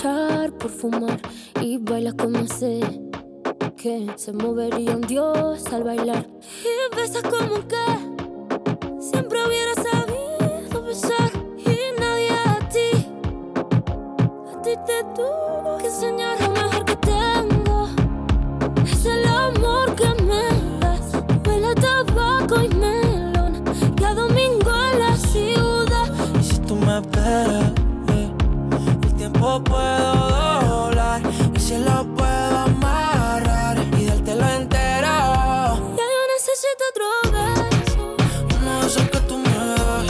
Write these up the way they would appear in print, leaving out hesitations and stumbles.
luchar por fumar y bailas como sé que se movería un dios al bailar. Y besas como que siempre hubiera sabido besar. Y nadie a ti te tuvo que enseñar. Lo mejor que tengo es el amor que me das. Huele a tabaco y melón y a domingo en la ciudad. Y si tú me esperas, el tiempo puedo doblar. Y si lo puedo amarrar y dártelo entero. Ya yo necesito otro beso, uno de esos que tú me das.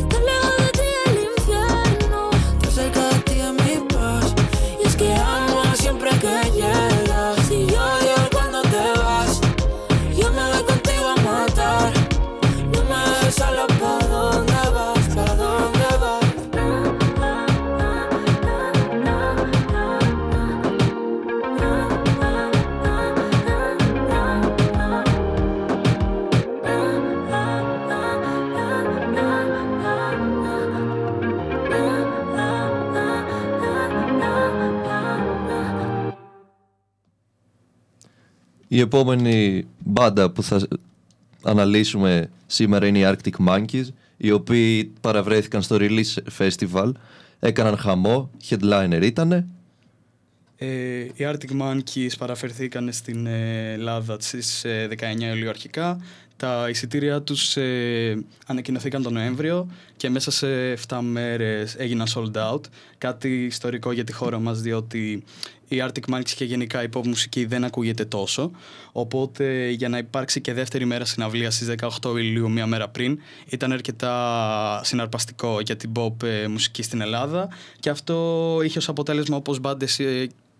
Estar lejos de ti el infierno, estar cerca de ti es mi paz. Y es que amo siempre que llegas. Si yo odio cuando te vas, yo me voy contigo a matar. No me dejes solo, ¿pa' dónde vas? ¿Pa' dónde vas? Η επόμενη μπάντα που θα αναλύσουμε σήμερα είναι οι Arctic Monkeys, οι οποίοι παραβρέθηκαν στο Release Festival, έκαναν χαμό, headliner ήτανε. Οι Arctic Monkeys παραφερθήκαν στην Ελλάδα στις 19 Ιουλίου αρχικά. Τα εισιτήρια τους ανακοινωθήκαν τον Νοέμβριο και μέσα σε 7 μέρες έγιναν sold out. Κάτι ιστορικό για τη χώρα μας, διότι η Arctic Monkeys και γενικά η pop μουσική δεν ακούγεται τόσο. Οπότε για να υπάρξει και δεύτερη μέρα συναυλία στις 18 Ιουλίου, μία μέρα πριν, ήταν αρκετά συναρπαστικό για την pop μουσική στην Ελλάδα. Και αυτό είχε ως αποτέλεσμα, όπως μπάντες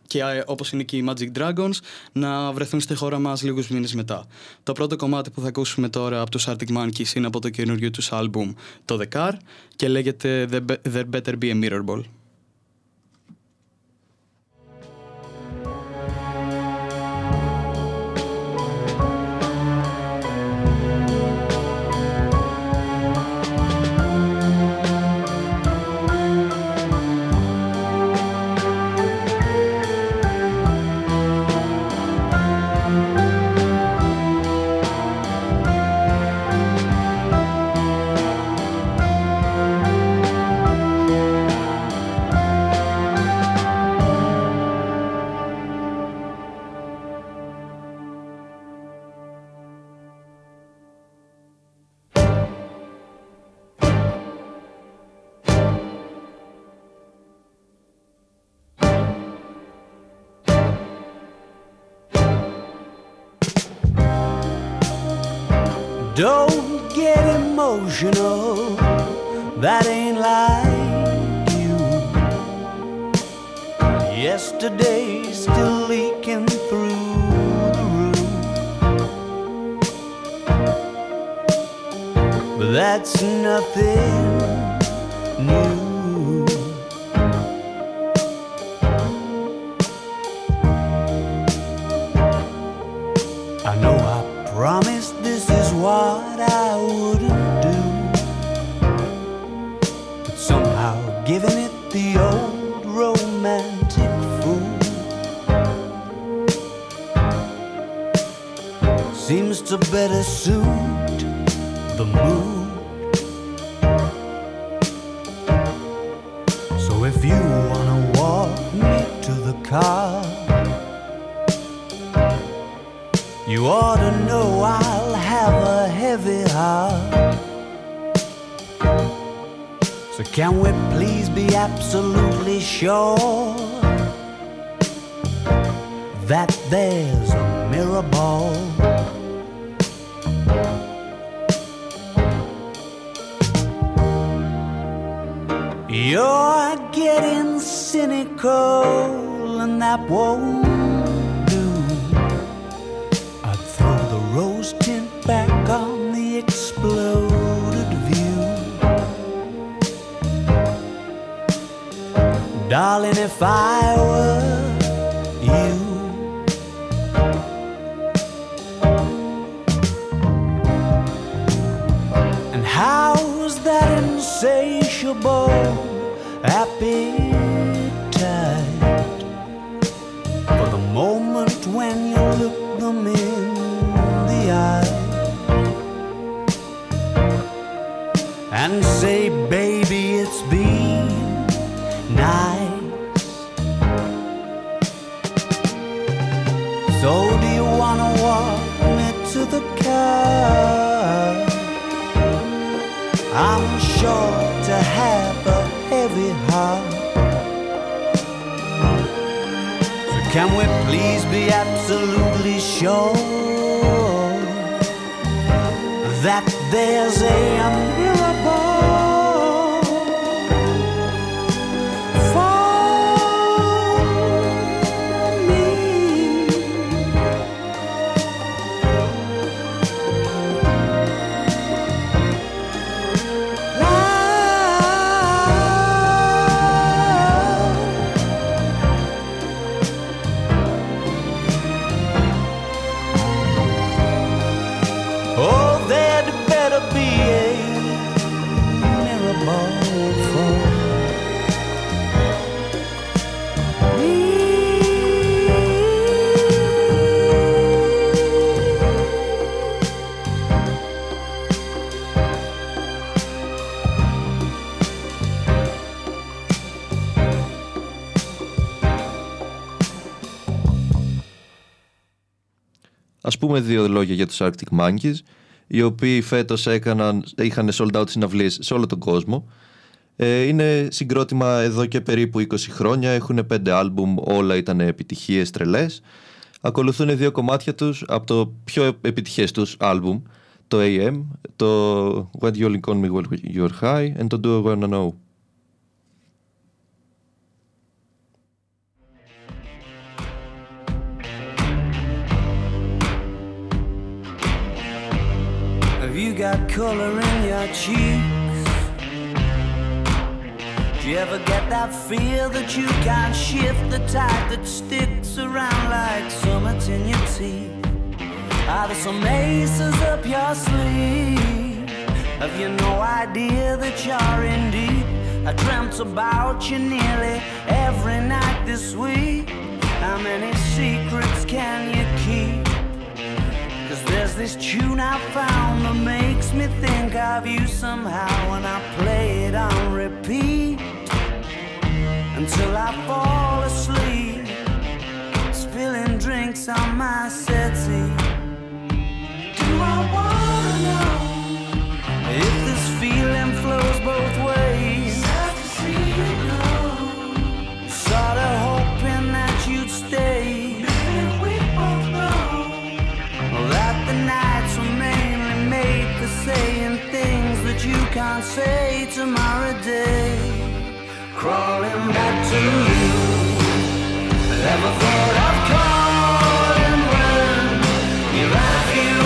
και όπως είναι και οι Magic Dragons, να βρεθούν στη χώρα μας λίγους μήνες μετά. Το πρώτο κομμάτι που θα ακούσουμε τώρα από τους Arctic Monkeys είναι από το καινούριο τους άλμπουμ, το The Car, και λέγεται There Better Be A Mirrorball. Don't get emotional, that ain't like you. Yesterday still leaking through the room. But that's nothing new. I know I promised this is what I wouldn't do, but somehow giving it the old romantic fool seems to better suit the mood. So if you wanna walk me to the car, you ought to know I'll have a heavy heart. So can we please be absolutely sure that there's a mirror ball? You're getting cynical and that won't rose tint back on the exploded view. Darling, if I were you, and how's that insatiable appetite? welcome in the eye and say, baby, it's been nice. So do you wanna walk me to the car? I'm sure to have a heavy heart. Can we please be absolutely sure that there's a mirrorball for me? Ας πούμε δύο λόγια για τους Arctic Monkeys, οι οποίοι φέτος είχαν sold out συναυλίες σε όλο τον κόσμο. Είναι συγκρότημα εδώ και περίπου 20 χρόνια, έχουν 5 άλμπουμ, όλα ήταν επιτυχίες τρελές. Ακολουθούν δύο κομμάτια τους από το πιο επιτυχές τους άλμπουμ, το AM, το Why'd You Only Call Me When You're High and το Do I Wanna Know. You got color in your cheeks. Do you ever get that feel that you can't shift the tide that sticks around like summits in your teeth? Are there some aces up your sleeve? Have you no idea that you're in deep? I dreamt about you nearly every night this week. How many secrets can you keep? There's this tune I found that makes me think of you somehow, and I play it on repeat until I fall asleep, spilling drinks on my settee. Do I wanna know if this feeling flows both ways? Sad to see you go, sorta hoping that you'd stay. Saying things that you can't say tomorrow day. Crawling back to you. Never thought I'd call and run. You love you,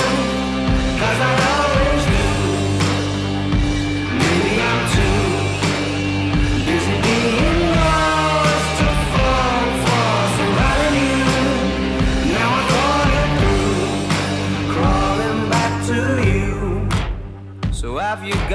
cause I always do. Maybe I'm too busy being lost to fall for somebody new. Now I thought it through. Crawling back to you. So have you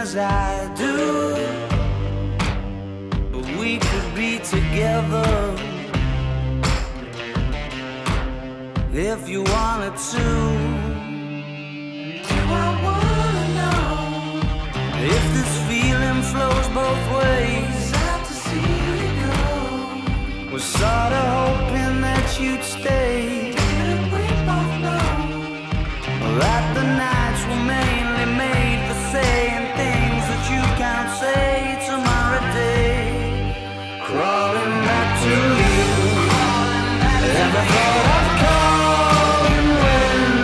as I do, but we could be together if you wanted to. Do I wanna know if this feeling flows both ways? Sad to see you go, was sorta hoping that you'd stay. Didn't we both know that the nights were made? Saying things that you can't say tomorrow day. Crawling back to you. Never thought I'd call and when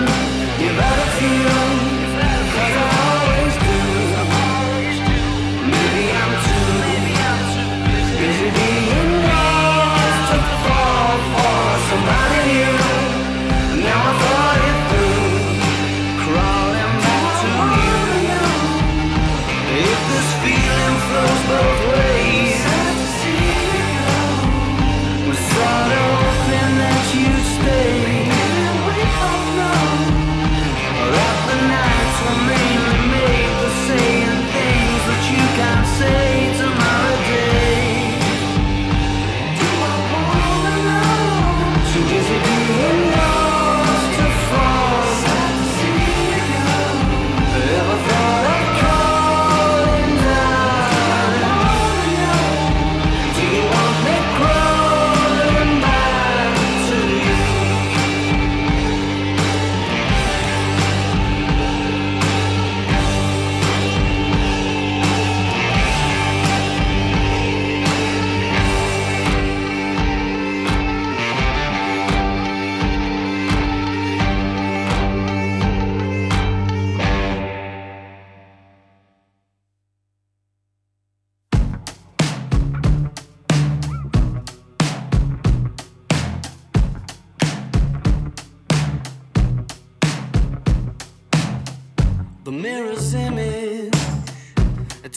The mirror's image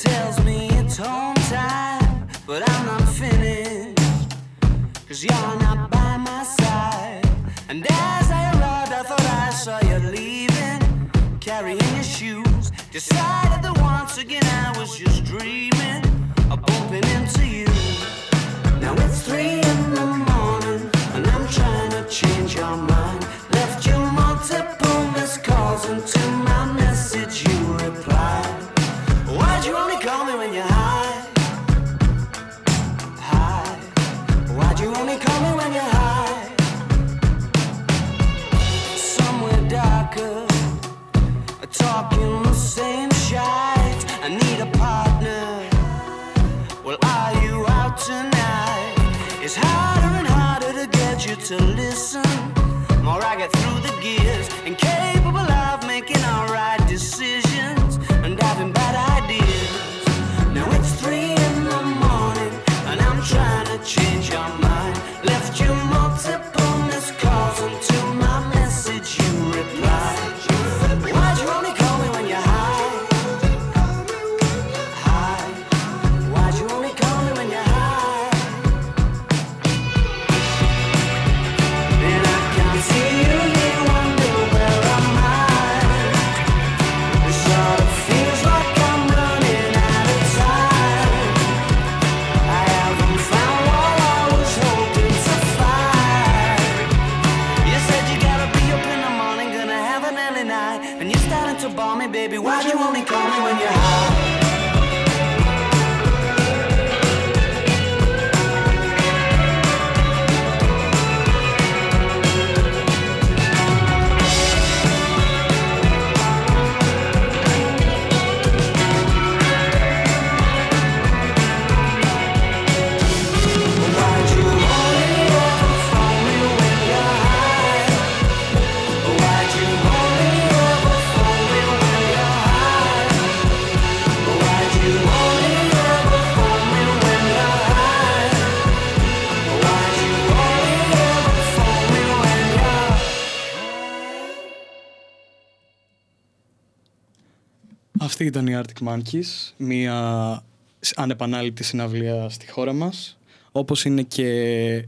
tells me it's home time, but I'm not finished, 'cause you're not by my side. And as I arrived, I thought I saw you leaving, carrying your shoes. Decided that once again I was just dreaming of bumping into you. Now it's 3 a.m, and I'm trying to change your mind. Left you multiple missed calls, and to my message you replied. Why'd you only call me when you're high? High. Why'd you only call me when you're high? Somewhere darker, talking the same shite. I need a partner. Well, are you out tonight? It's harder and harder to get you to listen. More I get through the gears, incapable of making all right decisions, and having bad ideas. Now it's 3 a.m, and I'm trying to change your mind. Left you multiple missed calls, and to my message you replied. Why'd you only call me when you're high? High. Why'd you only call me when you're high? And I can't see you, you wonder where am I? It sort of feels like I'm running out of time. I haven't found what I was hoping to find. You said you gotta be up in the morning, gonna have an early night, and you're starting to bore me, baby. Why'd you only call me when you're high? Why'd you only ever phone me when you're high? Why'd you only ever phone me when you're high? Why'd you only ever phone me when you're high? Why'd you only ever phone me when you're? Αυτή ήταν η Arctic Monkeys, μία ανεπανάληπτη συναυλία στη χώρα μας, όπως είναι και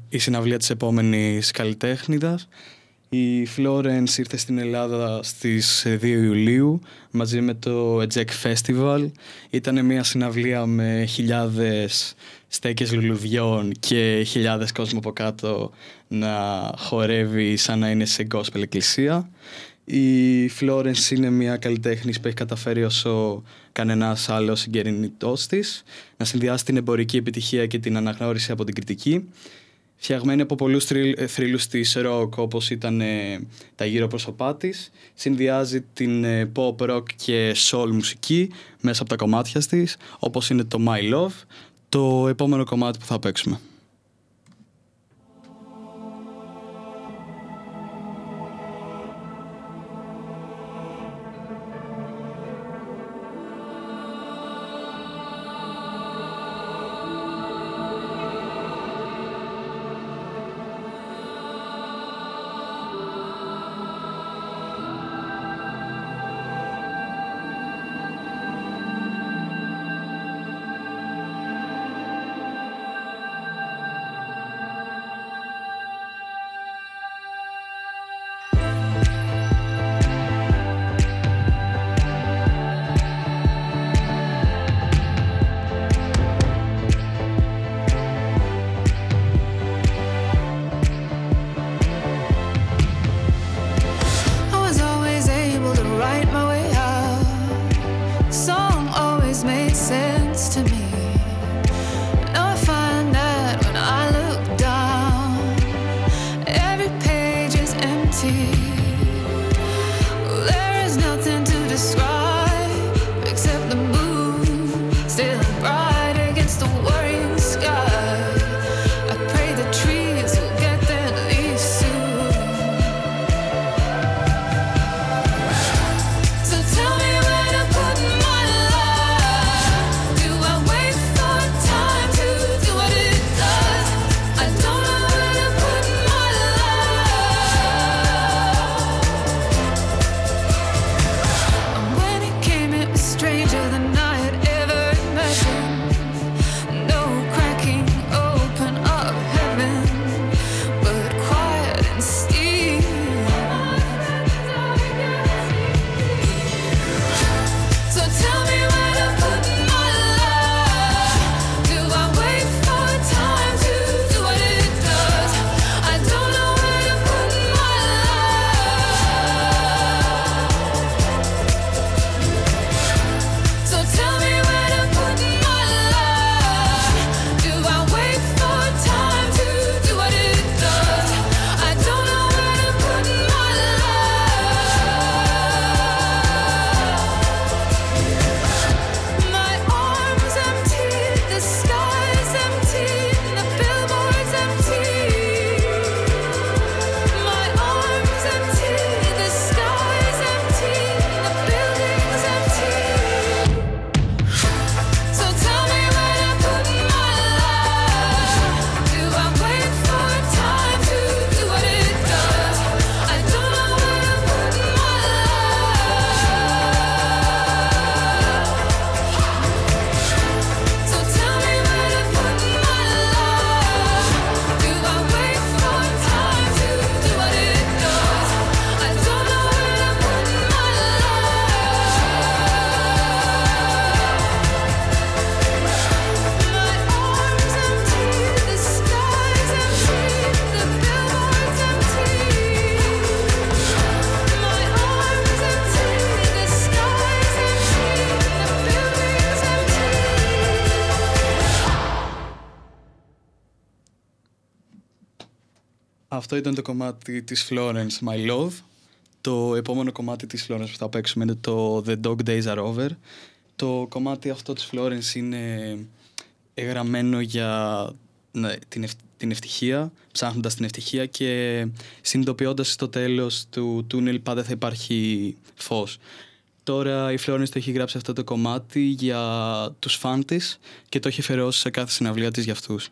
η συναυλία της επόμενης καλλιτέχνητας. Η Florence ήρθε στην Ελλάδα στις 2 Ιουλίου μαζί με το Ejekt Festival. Ήταν μια συναυλία με χιλιάδες στέκες λουλουδιών και χιλιάδες κόσμο από κάτω να χορεύει σαν να είναι σε gospel εκκλησία. Η Florence είναι μια καλλιτέχνης που έχει καταφέρει όσο κανένας άλλος συγκερινητός της να συνδυάσει την εμπορική επιτυχία και την αναγνώριση από την κριτική. Φτιαγμένη από πολλούς θρύλους της ροκ, όπως ήταν τα γύρω πρόσωπά της, συνδυάζει την pop, rock και soul μουσική μέσα από τα κομμάτια της, όπως είναι το My Love, το επόμενο κομμάτι που θα παίξουμε. Αυτό ήταν το κομμάτι της Florence, My Love. Το επόμενο κομμάτι της Florence που θα παίξουμε είναι το The Dog Days Are Over. Το κομμάτι αυτό της Florence είναι γραμμένο για την ευτυχία, ψάχνοντας την ευτυχία και συνειδητοποιώντας στο τέλος του τούνελ πάντα θα υπάρχει φως. Τώρα η Florence το έχει γράψει αυτό το κομμάτι για τους φαν της και το έχει αφιερώσει σε κάθε συναυλία της για αυτούς.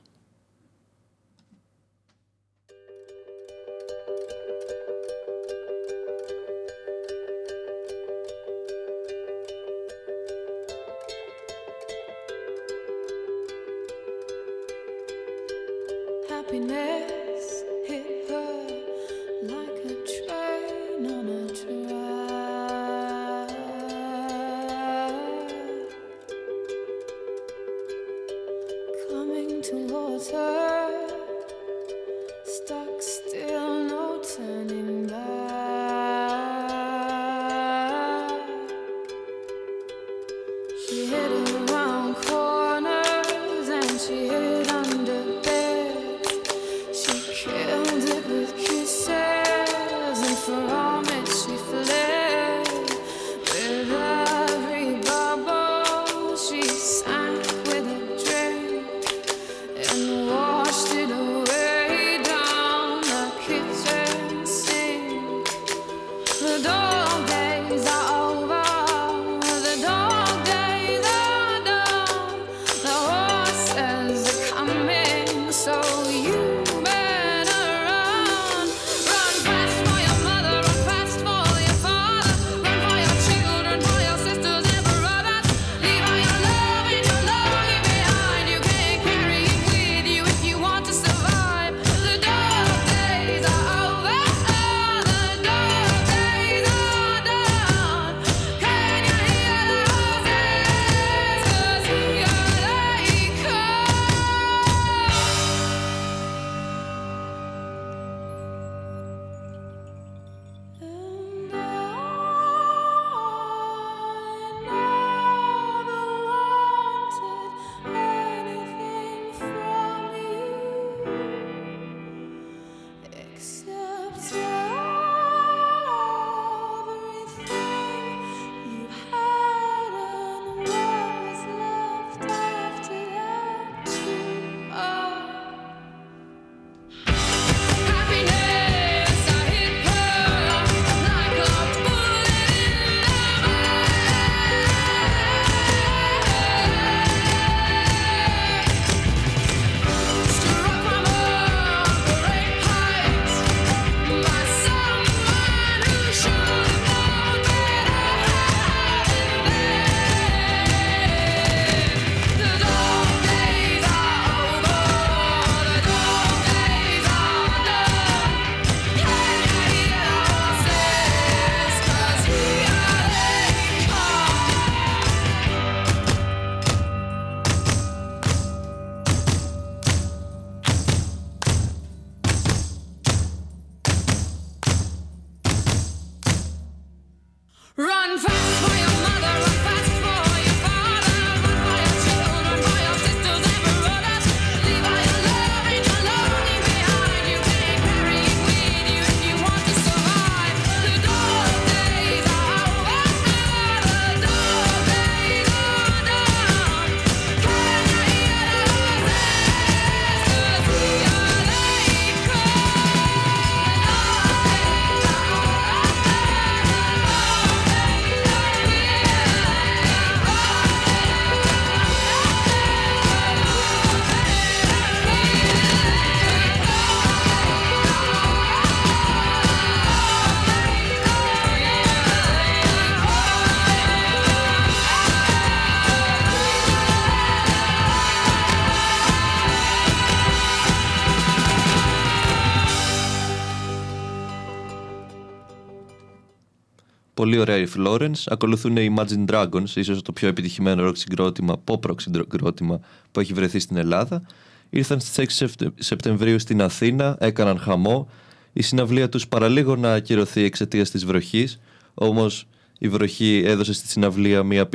Πολύ ωραία η Florence. Ακολουθούν οι Imagine Dragons, ίσως το πιο επιτυχημένο rock συγκρότημα, pop rock συγκρότημα που έχει βρεθεί στην Ελλάδα. Ήρθαν στις 6 Σεπτεμβρίου στην Αθήνα, έκαναν χαμό. Η συναυλία τους παραλίγο να ακυρωθεί εξαιτίας της βροχής, όμως η βροχή έδωσε στη συναυλία μια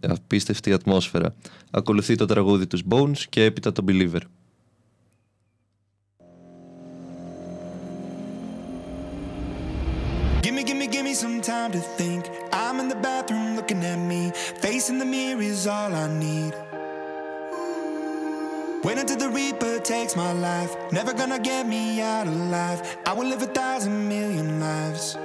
απίστευτη ατμόσφαιρα. Ακολουθεί το τραγούδι τους Bones και έπειτα το Believer. time to think. I'm in the bathroom looking at me. Facing the mirror is all I need. Wait until the Reaper takes my life. Never gonna get me out alive. I will live 1,000,000,000 lives.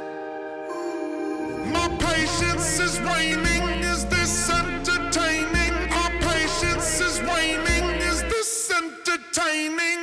My patience is waning. Is this entertaining? Our patience is waning. Is this entertaining?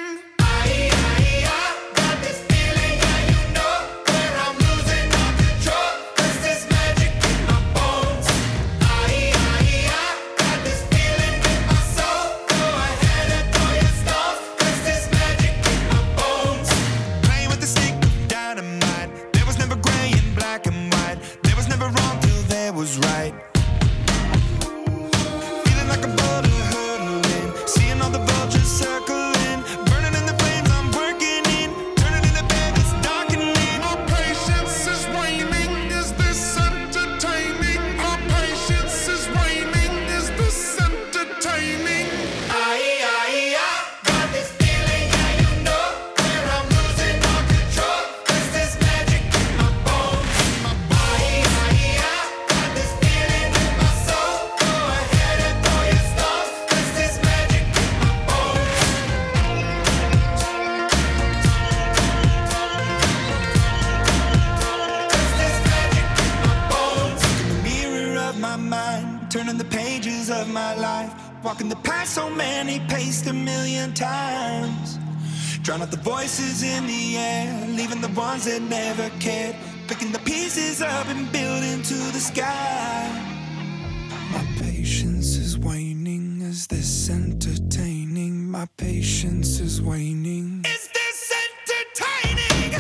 Drown out the voices in the air, leaving the ones that never cared, picking the pieces up and building to the sky. My patience is waning, is this entertaining? My patience is waning. Is this entertaining?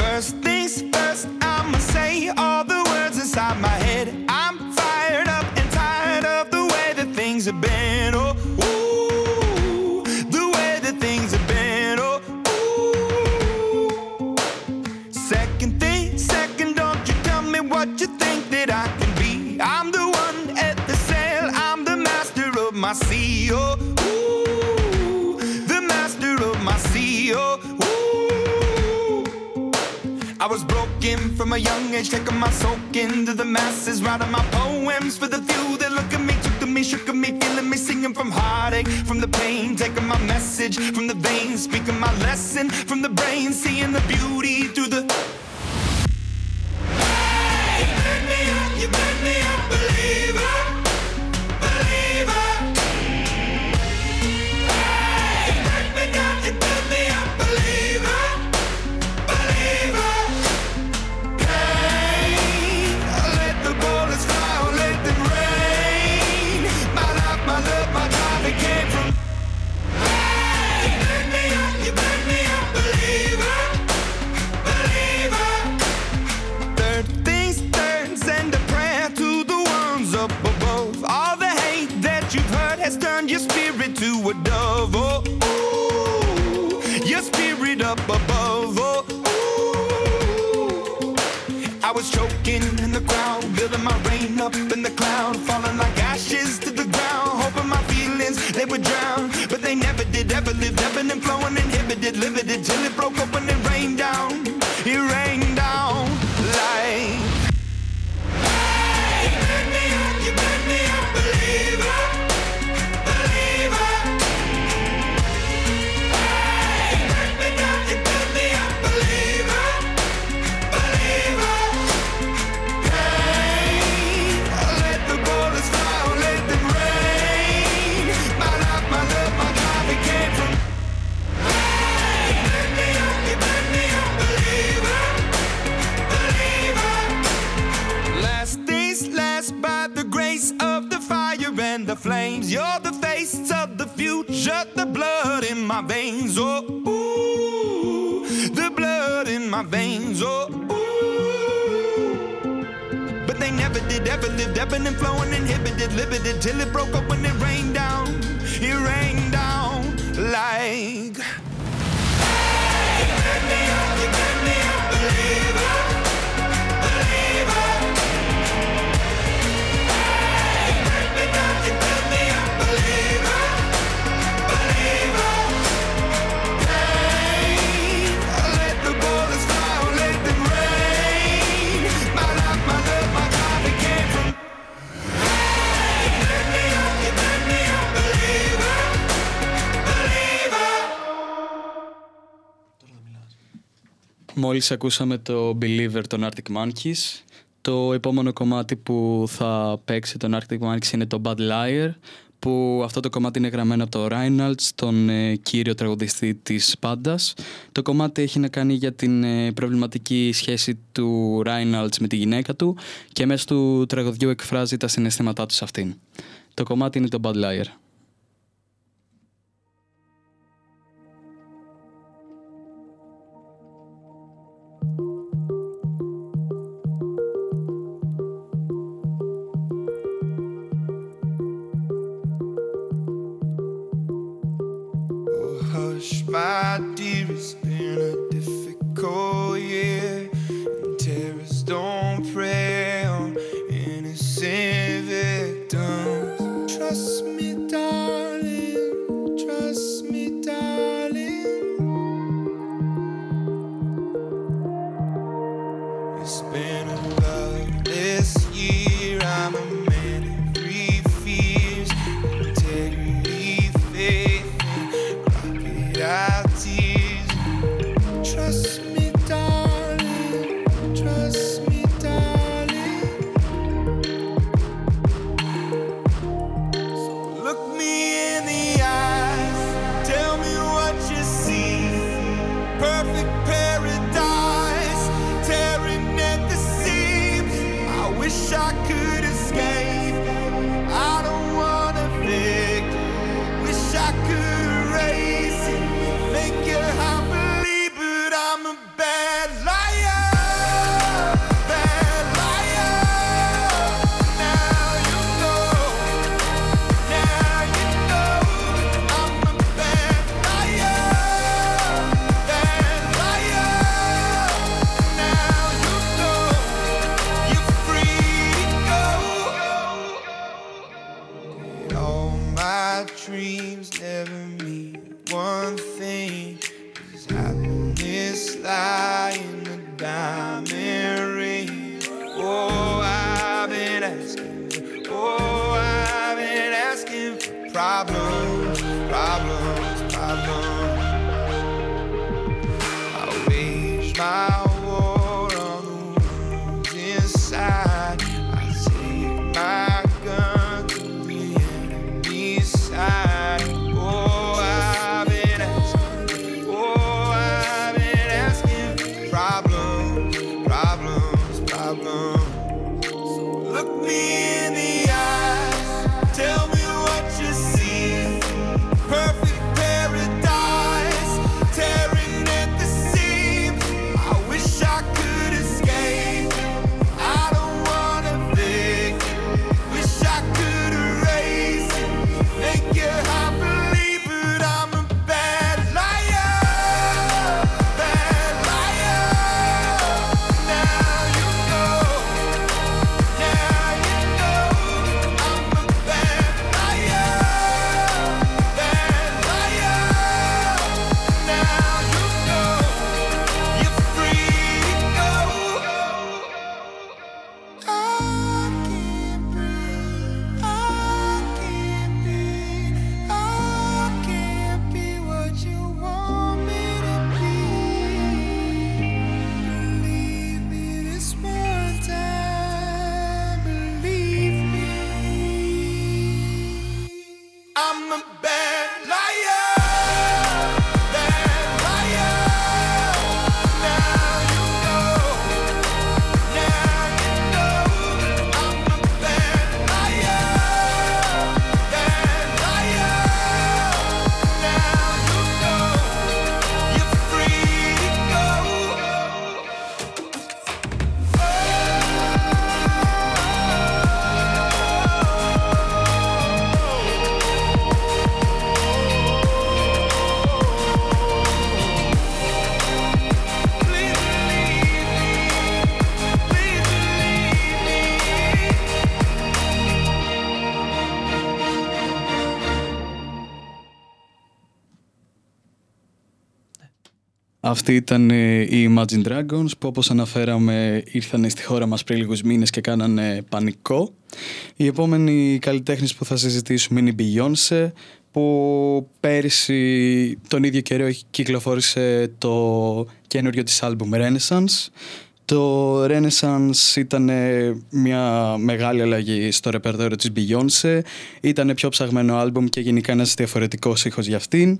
First things first, I'ma say all the words inside my head. I'm fired up and tired of the way that things have been. Oh, ooh, the way that things have been. Oh, ooh. Second thing, second, don't you tell me what you think that I can be. I'm the one at the sail, I'm the master of my sea. Oh, ooh, the master of my sea. Oh, I was broken from a young age, taking my soak into the masses, writing my poems for the few that look at me, took to me, shook at me, feeling me, singing from heartache, from the pain, taking my message from the veins, speaking my lesson from the brain, seeing the beauty through the... Hey! You made me a believer, believer. Hey! You made me down, you made me a believer, believer. Turned your spirit to a dove, oh, ooh, your spirit up above, oh, ooh. I was choking in the crowd, building my rain up in the cloud, falling like ashes to the ground, hoping my feelings, they would drown, but they never did, ever lived, ebbing and flowing, inhibited, limited, till it broke open and rained down, it rained down like... Hey, you made me a believer. Believe I let the borders fall. flames. You're the face of the future, the blood in my veins. Oh, ooh, the blood in my veins. Oh, ooh. But they never did, ever lived, ebbing and flowing, inhibited, limited, till it broke up when it rained down. It rained down like. Hey, you get me up, believer. Μόλις ακούσαμε το Believer των Arctic Monkeys. Το επόμενο κομμάτι που θα παίξει τον Arctic Monkeys είναι το Bad Liar, που αυτό το κομμάτι είναι γραμμένο από τον Reynolds, τον κύριο τραγουδιστή της πάντας. Το κομμάτι έχει να κάνει για την προβληματική σχέση του Reynolds με τη γυναίκα του και μέσω του τραγουδιού εκφράζει τα συναισθήματά του σε αυτήν. Το κομμάτι είναι το Bad Liar. My dear, it's been a difficult year, and terrorists don't prey on innocent victims. Trust me, darling, it's been a bloodless year, I'm a man of three fears, integrity, faith. Our tears. Trust me, darling. Trust me, darling. So look me in the eyes. Tell me what you see. Perfect paradise, tearing at the seams. I wish I could escape. I don't wanna think. Wish I could erase. I believe, but I'm a bad liar. Bad liar. Now you know, I'm a bad liar. Bad liar. Now you know, you're free to go. And all my dreams never mean one thing. Happiness lie in a diamond ring. Oh, I've been asking. Oh, I've been asking for problems, problems, problems. I wage my war on the ones inside. I take my gun to the enemy's side. Oh, I've been asking. Oh. Problems, problems, problems. So look me in the eyes. Tell me what you see. Αυτή ήταν οι Imagine Dragons που, όπως αναφέραμε, ήρθαν στη χώρα μας πριν λίγους μήνες και κάνανε πανικό. Οι επόμενοι καλλιτέχνες που θα συζητήσουμε είναι η Beyoncé, που πέρυσι τον ίδιο καιρό κυκλοφόρησε το καινούριο της άλμπουμ Renaissance. Το Renaissance ήταν μια μεγάλη αλλαγή στο ρεπερτόριο της Beyoncé. Ήταν πιο ψαγμένο άλμπουμ και γενικά ένας διαφορετικός ήχος για αυτήν.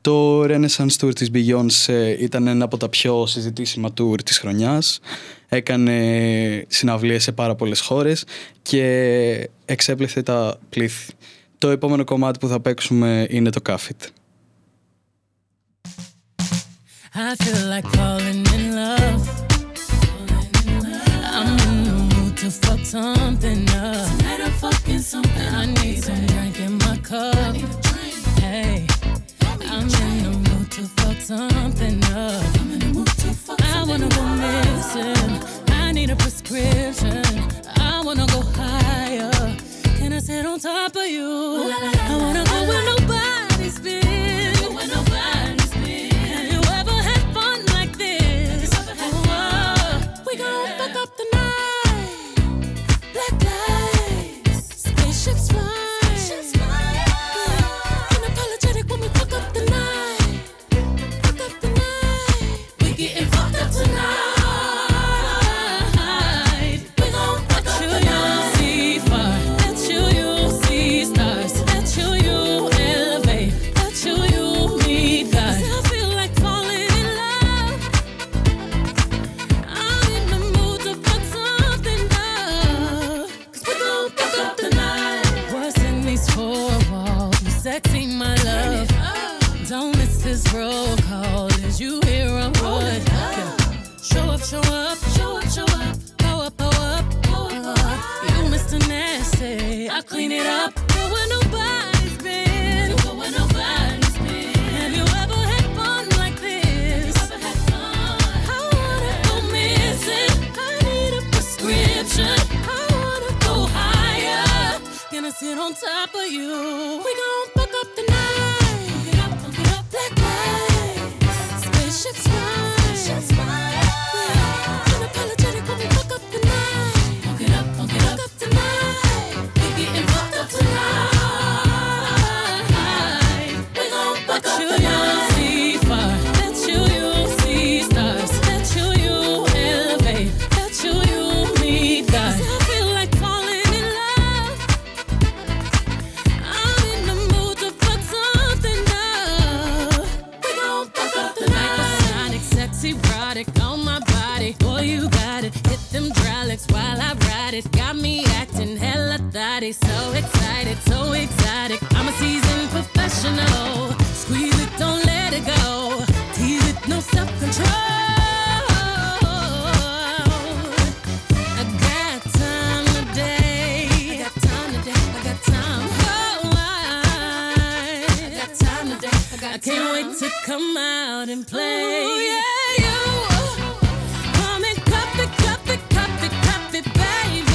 Το Renaissance Tour της Beyoncé ήταν ένα από τα πιο συζητήσιμα tour της χρονιάς. Έκανε συναυλίες σε πάρα πολλές χώρες και εξέπληθε τα πλήθη. Το επόμενο κομμάτι που θα παίξουμε είναι το Cuffit. I'm in the mood to fuck something up. I wanna go missing. I need a prescription. I wanna go higher. Can I sit on top of you? I wanna go where nobody's been. Have you ever had fun like this? Oh, we gon' fuck up the night. Black lights, spaceships fly. Clean it up. Go where nobody's been. Go where nobody's been. Have you ever had fun like this? Have you ever had fun? I wanna go missing. I need a prescription. I wanna go higher. Gonna sit on top of you. We gon' fuck up the night. Fuck it up, black lights. Spaceships fly. Spaceships fly. Unapologetic when we fuck up the night. Fuck it up, fuck it up. Fuck up the night. Getting fucked up tonight. So excited, so exotic. I'm a seasoned professional. Squeeze it, don't let it go. Tease it, no self-control. I got time today. I got time today. I got time. Oh, I got time today. I got time. I can't wait to come out and play. Ooh, yeah, you. Come and cuff it, cuff it, cuff it, cuff it, baby.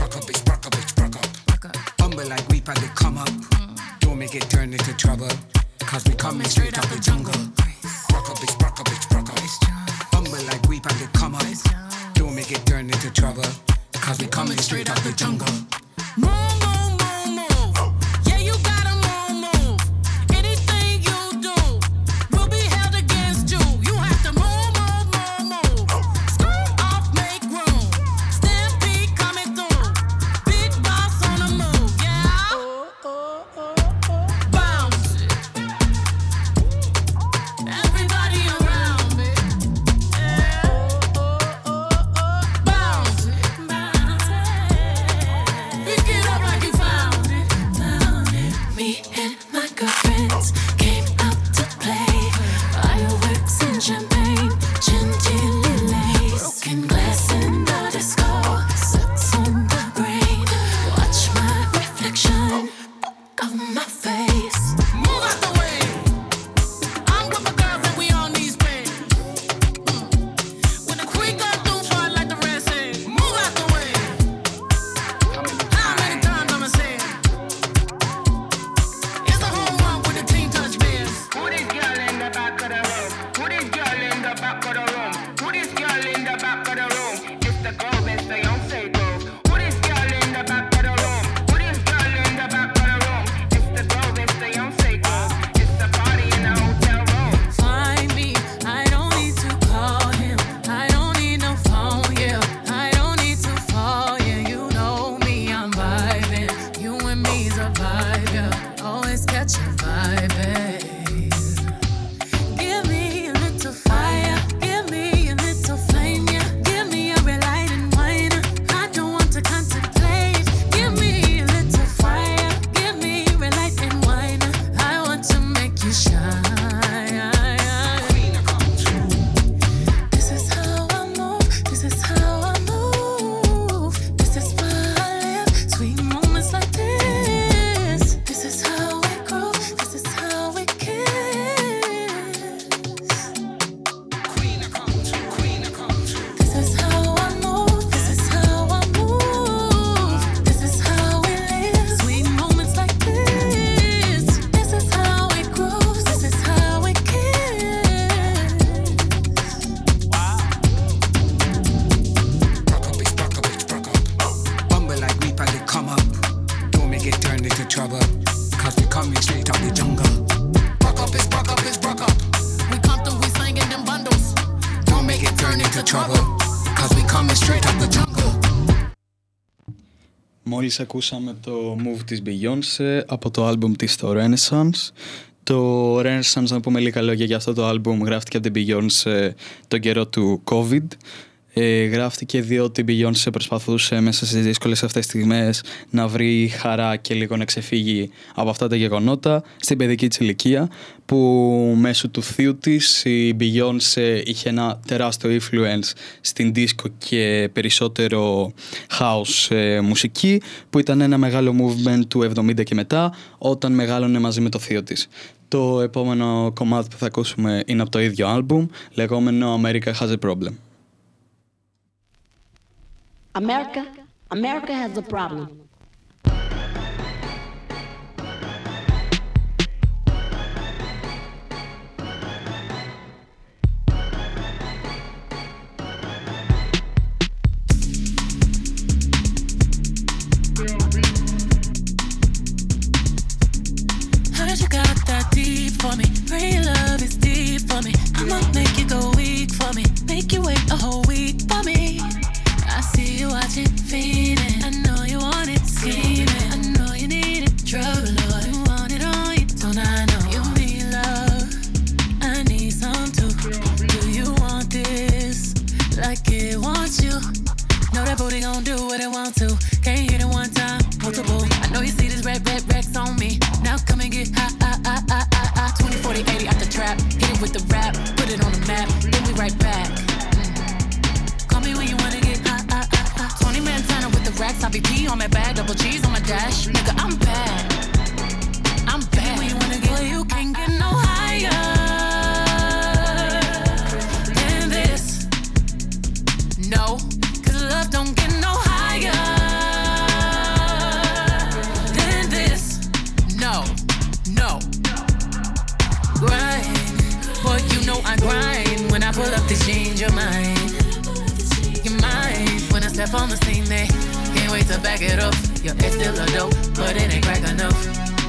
Rock up, bitch, rock up. Umber like weep, I did come up. Don't make it turn into trouble. cause we coming straight out the jungle. Brocka bitch, bumble like weep and get come up. Don't make it turn into trouble, cause we coming straight out the jungle. Μόλις ακούσαμε το Move της Beyoncé από το άλμπουμ της στο Renaissance. Το Renaissance, να πούμε λίγα λόγια για αυτό το άλμπουμ, γράφτηκε από την Beyoncé τον καιρό του COVID. Γράφτηκε διότι η Beyoncé προσπαθούσε μέσα στις δύσκολες αυτές στιγμές να βρει χαρά και λίγο να ξεφύγει από αυτά τα γεγονότα στην παιδική της ηλικία, που μέσω του θείου της η Beyoncé είχε ένα τεράστιο influence στην disco και περισσότερο house μουσική, που ήταν ένα μεγάλο movement του 70 και μετά, όταν μεγάλωνε μαζί με το θείο της. Το επόμενο κομμάτι που θα ακούσουμε είναι από το ίδιο album, λεγόμενο America Has A Problem. America has a problem. Heard you got that deep for me. Real love is deep for me. I'ma make you go weak for me. Make you wait a whole week for me. I see you watching, feeding. I know you want it, scheming. I know you need it, trouble, Lord. You want it all, you don't, I know. You need love, I need some too. Do you want this, like it wants you? Know that booty gon' do what it want to. Can't hit it one time, multiple. I know you see this red racks on me. Now come and get high. 20, 40, 80 out the trap. Hit it with the rap, put it on the map. Then we right back. Call me when you wanna get high. Tony Montana with the racks, IVP on my bag, double G's on my dash. Nigga, I'm bad. When you wanna get, you can't get no higher than this. No, 'cause love don't get no higher. know I grind. When I pull up to change your mind. Your mind. When I step on the scene, they can't wait to back it up. Yo, it's still a dope, but it ain't crack enough.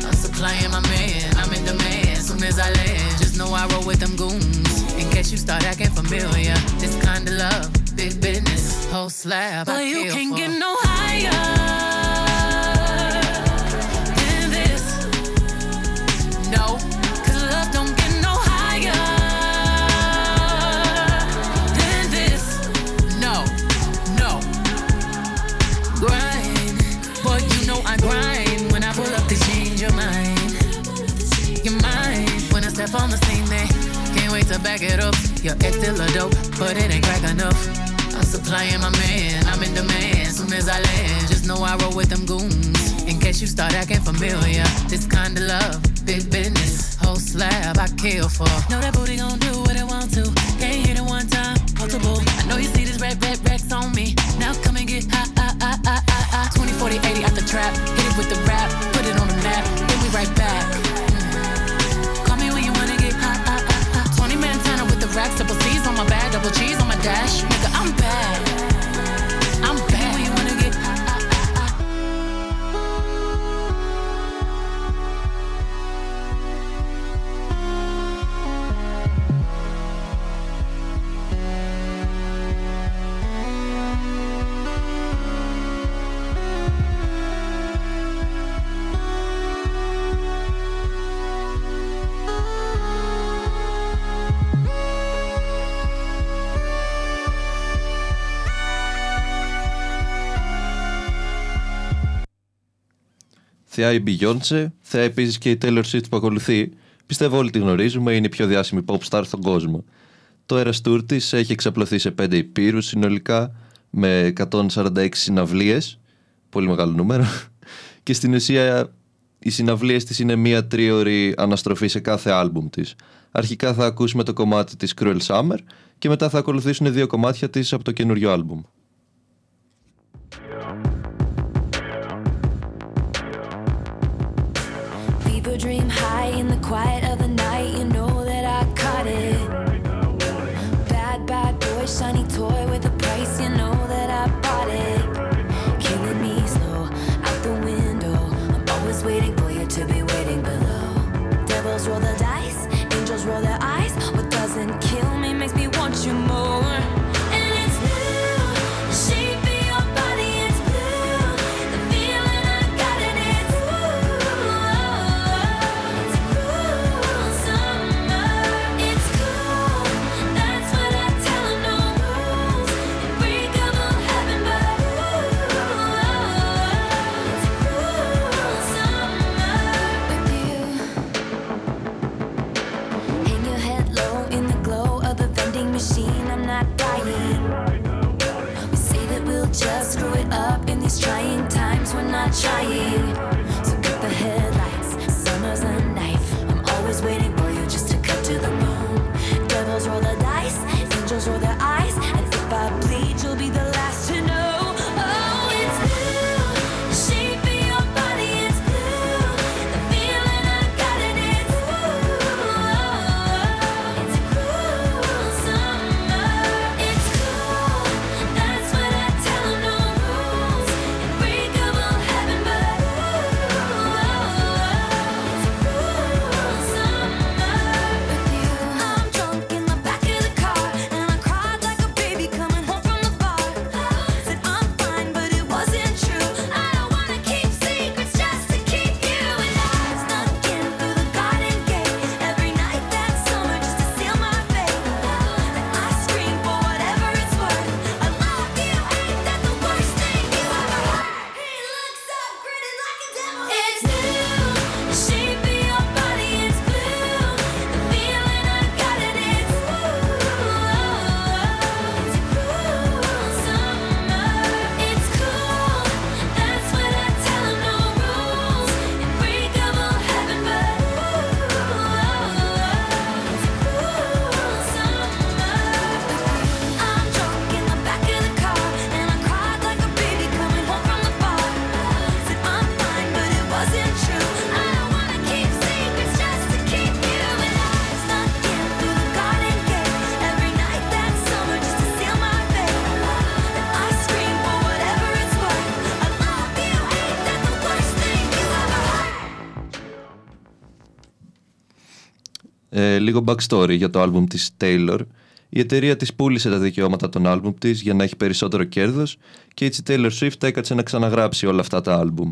I'm supplying my man, I'm in demand. Soon as I land, just know I roll with them goons. In case you start acting familiar, this kind of love, big business, whole slab. But I feel you can't get no higher. On the scene, they can't wait to back it up. Yo, it's still a dope, but it ain't crack enough. I'm supplying my man, I'm in demand. Soon as I land, just know I roll with them goons. In case you start acting familiar, this kind of love, big business, whole slab I kill for. Know that booty gon' do what it want to. Can't hit it one time, multiple. I know you see this red racks on me. Now come and get high, ah, ah, ah, ah. 20, 40, 80 out the trap. Hit it with the rap, put it on the map, then we right back. Racks, double C's on my bag, double G's on my dash. Nigga, I'm bad. I'm bad. You wanna get θεά η Beyoncé, θεά επίσης και η Taylor Swift που ακολουθεί. Πιστεύω όλοι τη γνωρίζουμε, είναι η πιο διάσημη pop star στον κόσμο. Το Eras Tour της έχει εξαπλωθεί σε 5 υπήρους συνολικά, με 146 συναυλίες, πολύ μεγάλο νούμερο, και στην ουσία οι συναυλίες της είναι μία τρίωρη αναστροφή σε κάθε άλμπουμ της. Αρχικά θα ακούσουμε το κομμάτι της Cruel Summer και μετά θα ακολουθήσουν 2 κομμάτια της από το καινούριο άλμπουμ. Dream high in the quiet of the night, you know that I caught it. Bad, bad boy, shiny toy with a price, you know that I bought it. Killing me slow, out the window. I'm always waiting for you to be waiting below. Devils roll the dice, angels roll their eyes. What doesn't kill me makes me want you more. Just screw it up in these trying times. We're not trying. So cut the headlights, summer's a knife. I'm always waiting for you just to cut to the bone. Devils roll the dice, angels roll their eyes. And if I bleed, you'll be the last to know. Λίγο backstory για το άλμπουμ της Taylor. Η εταιρεία της πούλησε τα δικαιώματα των άλμπουμ της για να έχει περισσότερο κέρδος και έτσι η Taylor Swift έκατσε να ξαναγράψει όλα αυτά τα άλμπουμ.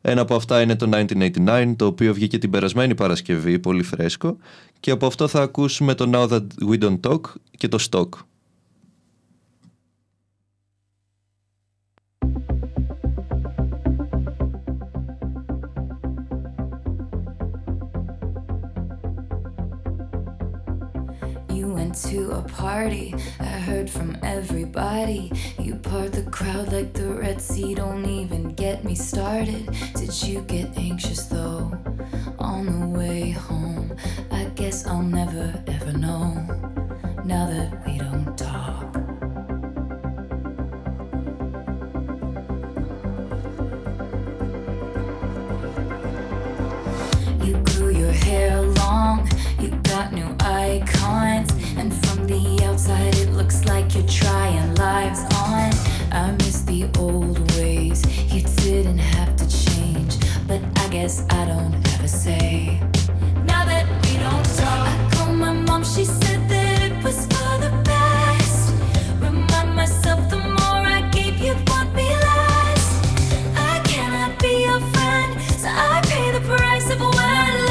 Ένα από αυτά είναι το 1989, το οποίο βγήκε την περασμένη Παρασκευή, πολύ φρέσκο, και από αυτό θα ακούσουμε το Now That We Don't Talk και το Stock. To a party, I heard from everybody. You part the crowd like the Red Sea, don't even get me started. Did you get anxious though, on the way home? I guess I'll never ever know, now that we don't talk. You grew your hair long, you got new icons, and from the outside it looks like you're trying lives on. I miss the old ways, you didn't have to change, but I guess I don't ever say, now that we don't talk. I called my mom, she said that it was for the best. Remind myself the more I gave you want me less. I cannot be your friend, so I pay the price of what I love.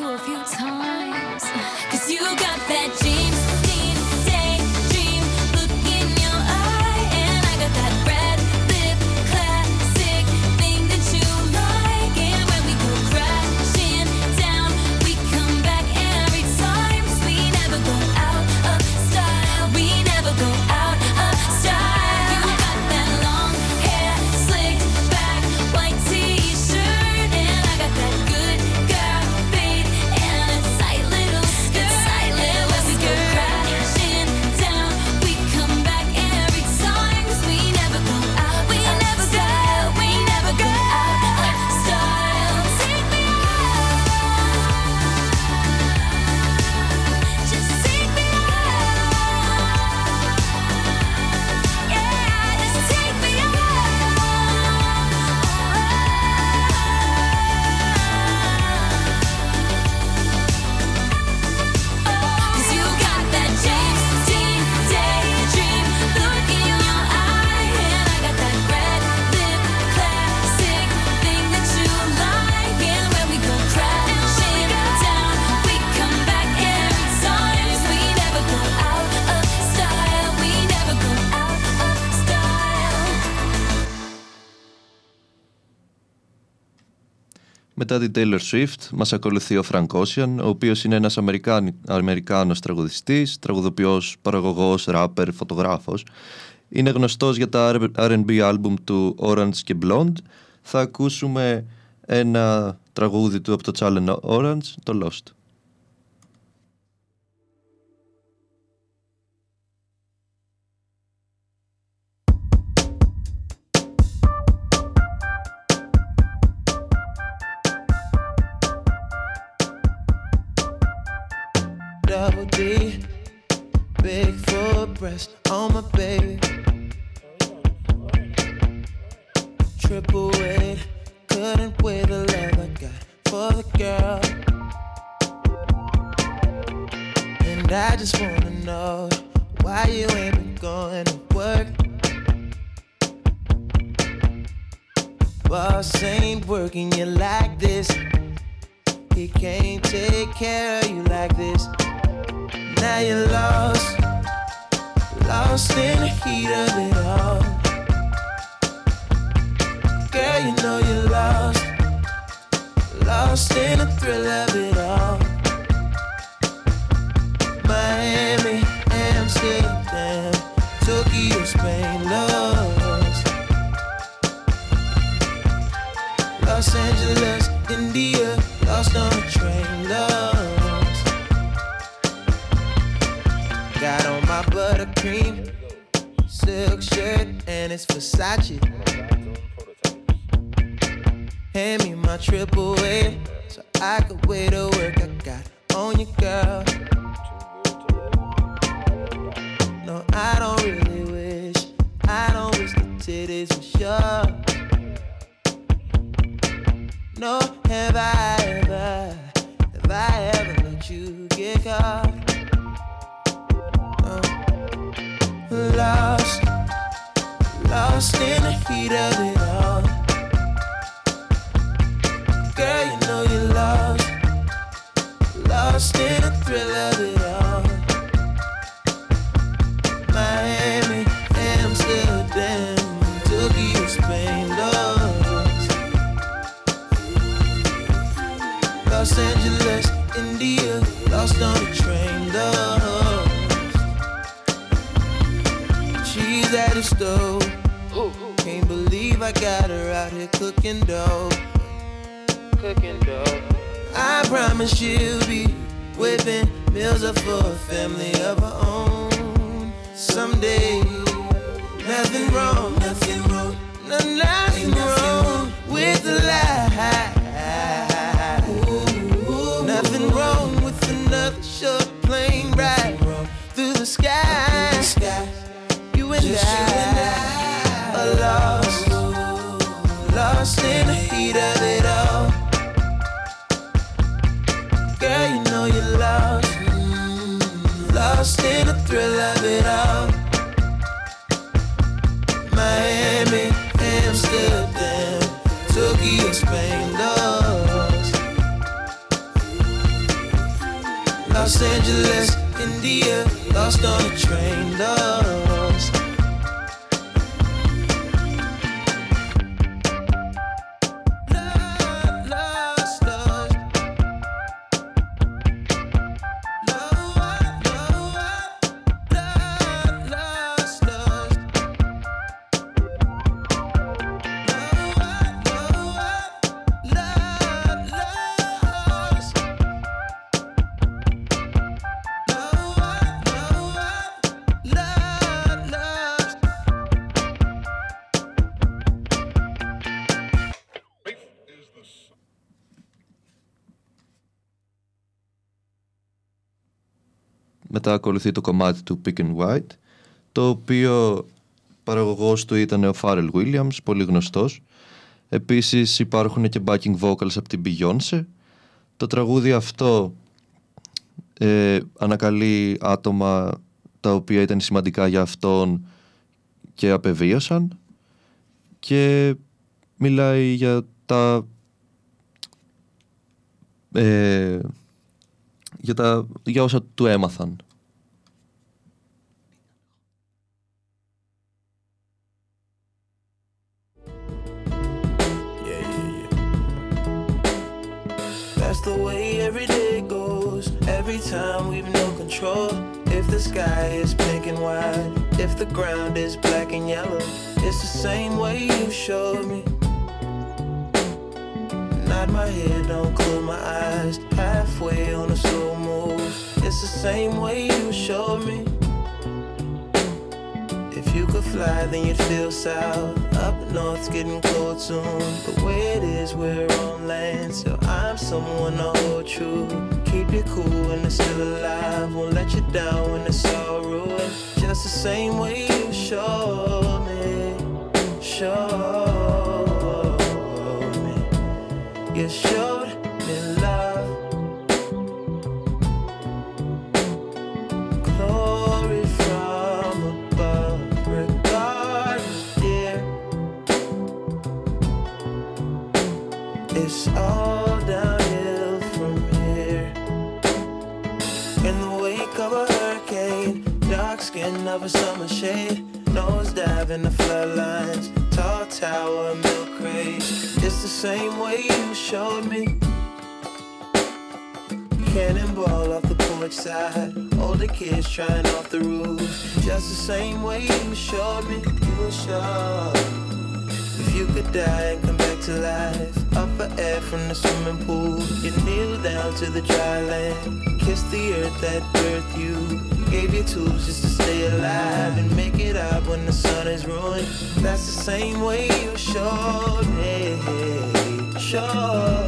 to a few times. 'Cause you got that James Dean daydream look in your eye, and I got that red lip classic thing that you like. And when we go crashing down, we come back every time. 'Cause we never go out of style. We never go out of style. You got that long hair, slicked back, white t-shirt, and I got that good girl fade and a tight little skirt. And when we go crashing down, we come back every time. 'Cause we never go out. We never go out. We never go out of style. Take me out. Just take me out. Yeah, just take me out. 'Cause you got that James Dean daydream look in your eye, and I got that red lip classic thing that you like. And when we go crashing down, we come back every time. 'Cause we never go out of style. We never go out of style. Μετά την Taylor Swift μας ακολουθεί ο Frank Ocean, ο οποίος είναι ένας Αμερικάνος τραγουδιστής, τραγουδοποιός, παραγωγός, ράπερ, φωτογράφος. Είναι γνωστός για τα R&B άλμπουμ του Orange και Blonde. Θα ακούσουμε ένα τραγούδι του από το Channel Orange, το Lost. Double D, big foot breast on my baby. Triple weight, couldn't weigh the love I got for the girl. And I just wanna know why you ain't been going to work. Boss ain't working you like this. He can't take care of you like this. Now you're lost, lost in the heat of it all. Girl, you know you're lost, lost in the thrill of it all. Miami, Amsterdam, Tokyo, Spain, lost. Los Angeles, India, lost on a train, lost. Got on my buttercream silk shirt and it's Versace. Hand me my triple A so I could weigh the work I got on you, girl. No, I don't really wish, I don't wish the titties were sure. No, have I ever let you get caught? Lost, lost in the heat of it all. Girl, you know you're lost, lost in the thrill of it all. Miami, Amsterdam, Tokyo, Spain, lost. Los Angeles, India, lost on the train, lost. She's at the stove. Can't believe I got her out here cooking dough. Cooking dough. I promise she'll be whipping meals up for a family of her own someday. Nothing wrong, nothing wrong, nothing wrong with the lie. Ooh, nothing wrong with another short plane ride through the sky. Just you and I are lost, lost in the heat of it all. Girl, you know you're lost, lost in the thrill of it all. Miami, Amsterdam, Tokyo, Spain, lost. Los Angeles, India, lost on a train, lost. Μετά ακολουθεί το κομμάτι του Pink and White, το οποίο παραγωγός του ήταν ο Pharrell Williams, πολύ γνωστός. Επίσης υπάρχουν και backing vocals από την Beyoncé. Το τραγούδι αυτό ανακαλεί άτομα τα οποία ήταν σημαντικά για αυτόν και απεβίωσαν, και μιλάει για τα... για όσα του έμαθαν. That's the way every day goes. Every time we've no control. If the sky is pink and white, if the ground is black and yellow, it's the same way you showed me. Nod my head, don't close my eyes. Halfway on a slow move. It's the same way you showed me. If you could fly, then you'd feel south. Up north's getting cold soon. The way it is, we're on land. So I'm someone to hold true. Keep you cool when it's still alive. Won't let you down when it's all ruined. Just the same way you showed me. Showed me. You showed me love. Glory from above. It's all downhill from here. In the wake of a hurricane, dark skin of a summer shade, nose dive in the floodlines, tall tower, milk crate. It's the same way you showed me. Cannonball off the porch side, older kids trying off the roof. Just the same way you showed me, you showed. If you could die and come back to life, up for air from the swimming pool, you kneel down to the dry land, kiss the earth that birthed you, gave you tools just to stay alive and make it up when the sun is ruined. That's the same way you showed me, showed.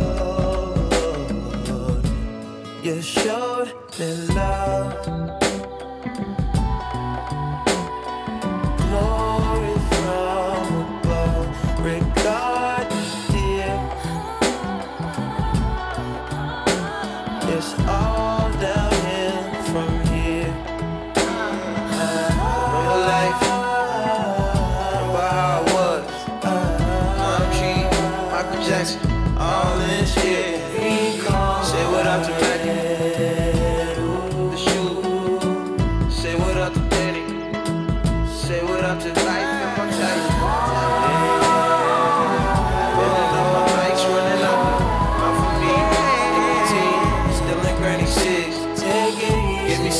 You showed me love. Glory from regard me, dear. It's all downhill from here. Real life, about how I was. I'm cheap, Michael Jackson, all this shit. Say what up to Reddit, the shoe. Say what up to Penny. Say what up to life, I'm tired.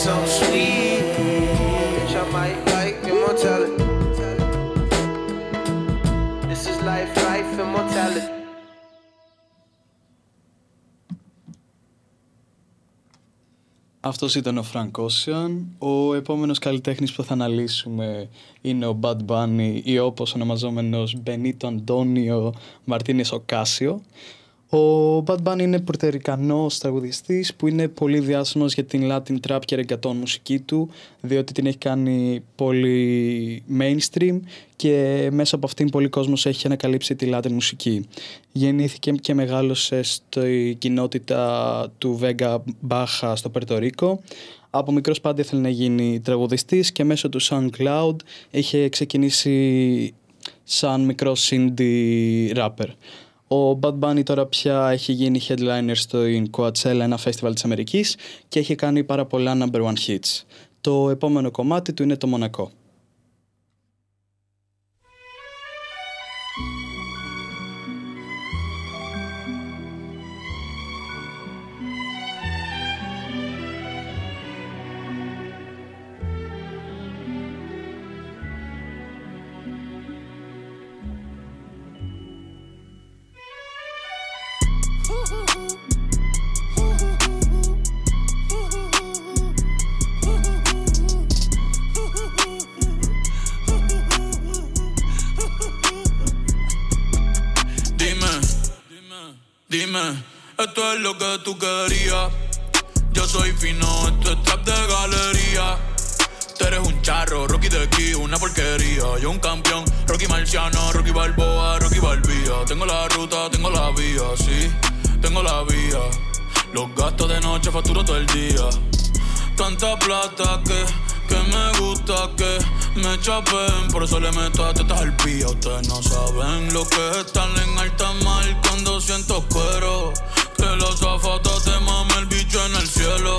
So sweet, bitch, I might like immortality. This is life, life, immortality. Αυτός ήταν ο Frank Ocean. Ο επόμενος καλλιτέχνης που θα αναλύσουμε είναι ο Bad Bunny, ή όπως ονομαζόμενος Benito Antonio Martínez Ocasio. Ο Bad Bunny είναι πορτορικανός τραγουδιστής που είναι πολύ διάσημος για την Latin Trap και ρεγκατόν μουσική του, διότι την έχει κάνει πολύ mainstream και μέσα από αυτήν πολλοί κόσμος έχει ανακαλύψει τη Latin μουσική. Γεννήθηκε και μεγάλωσε στη κοινότητα του Βέγκα Μπάχα στο Πορτορίκο. Από μικρός πάντα ήθελε να γίνει τραγουδιστής και μέσω του SoundCloud είχε ξεκινήσει σαν μικρός indie rapper. Ο Bad Bunny τώρα πια έχει γίνει headliner στο Coachella, ένα festival της Αμερικής, και έχει κάνει πάρα πολλά number one hits. Το επόμενο κομμάτι του είναι το Μονακό. Dime, esto es lo que tú querías. Yo soy fino, esto es trap de galería. Tú eres un charro, Rocky de aquí, una porquería. Yo un campeón, Rocky Marciano, Rocky Balboa, Rocky Balbía. Tengo la ruta, tengo la vía, sí, tengo la vía. Los gastos de noche facturo todo el día. Tanta plata que me gusta que me chapen. Por eso le meto a tetas al pía. Ustedes no saben lo que es estar en alta mar cuando siento cuero. Que los afatas te mame el bicho en el cielo.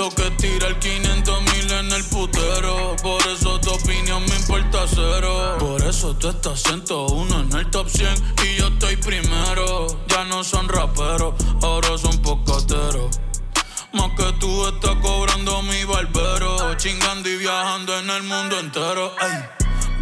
Lo que tira el 500,000 en el putero. Por eso tu opinión me importa cero. Por eso tú estás 101 en el top 100 y yo estoy primero. Ya no son raperos, ahora son pocateros. Más que tú estás cobrando mi barbero, chingando y viajando en el mundo entero, ey.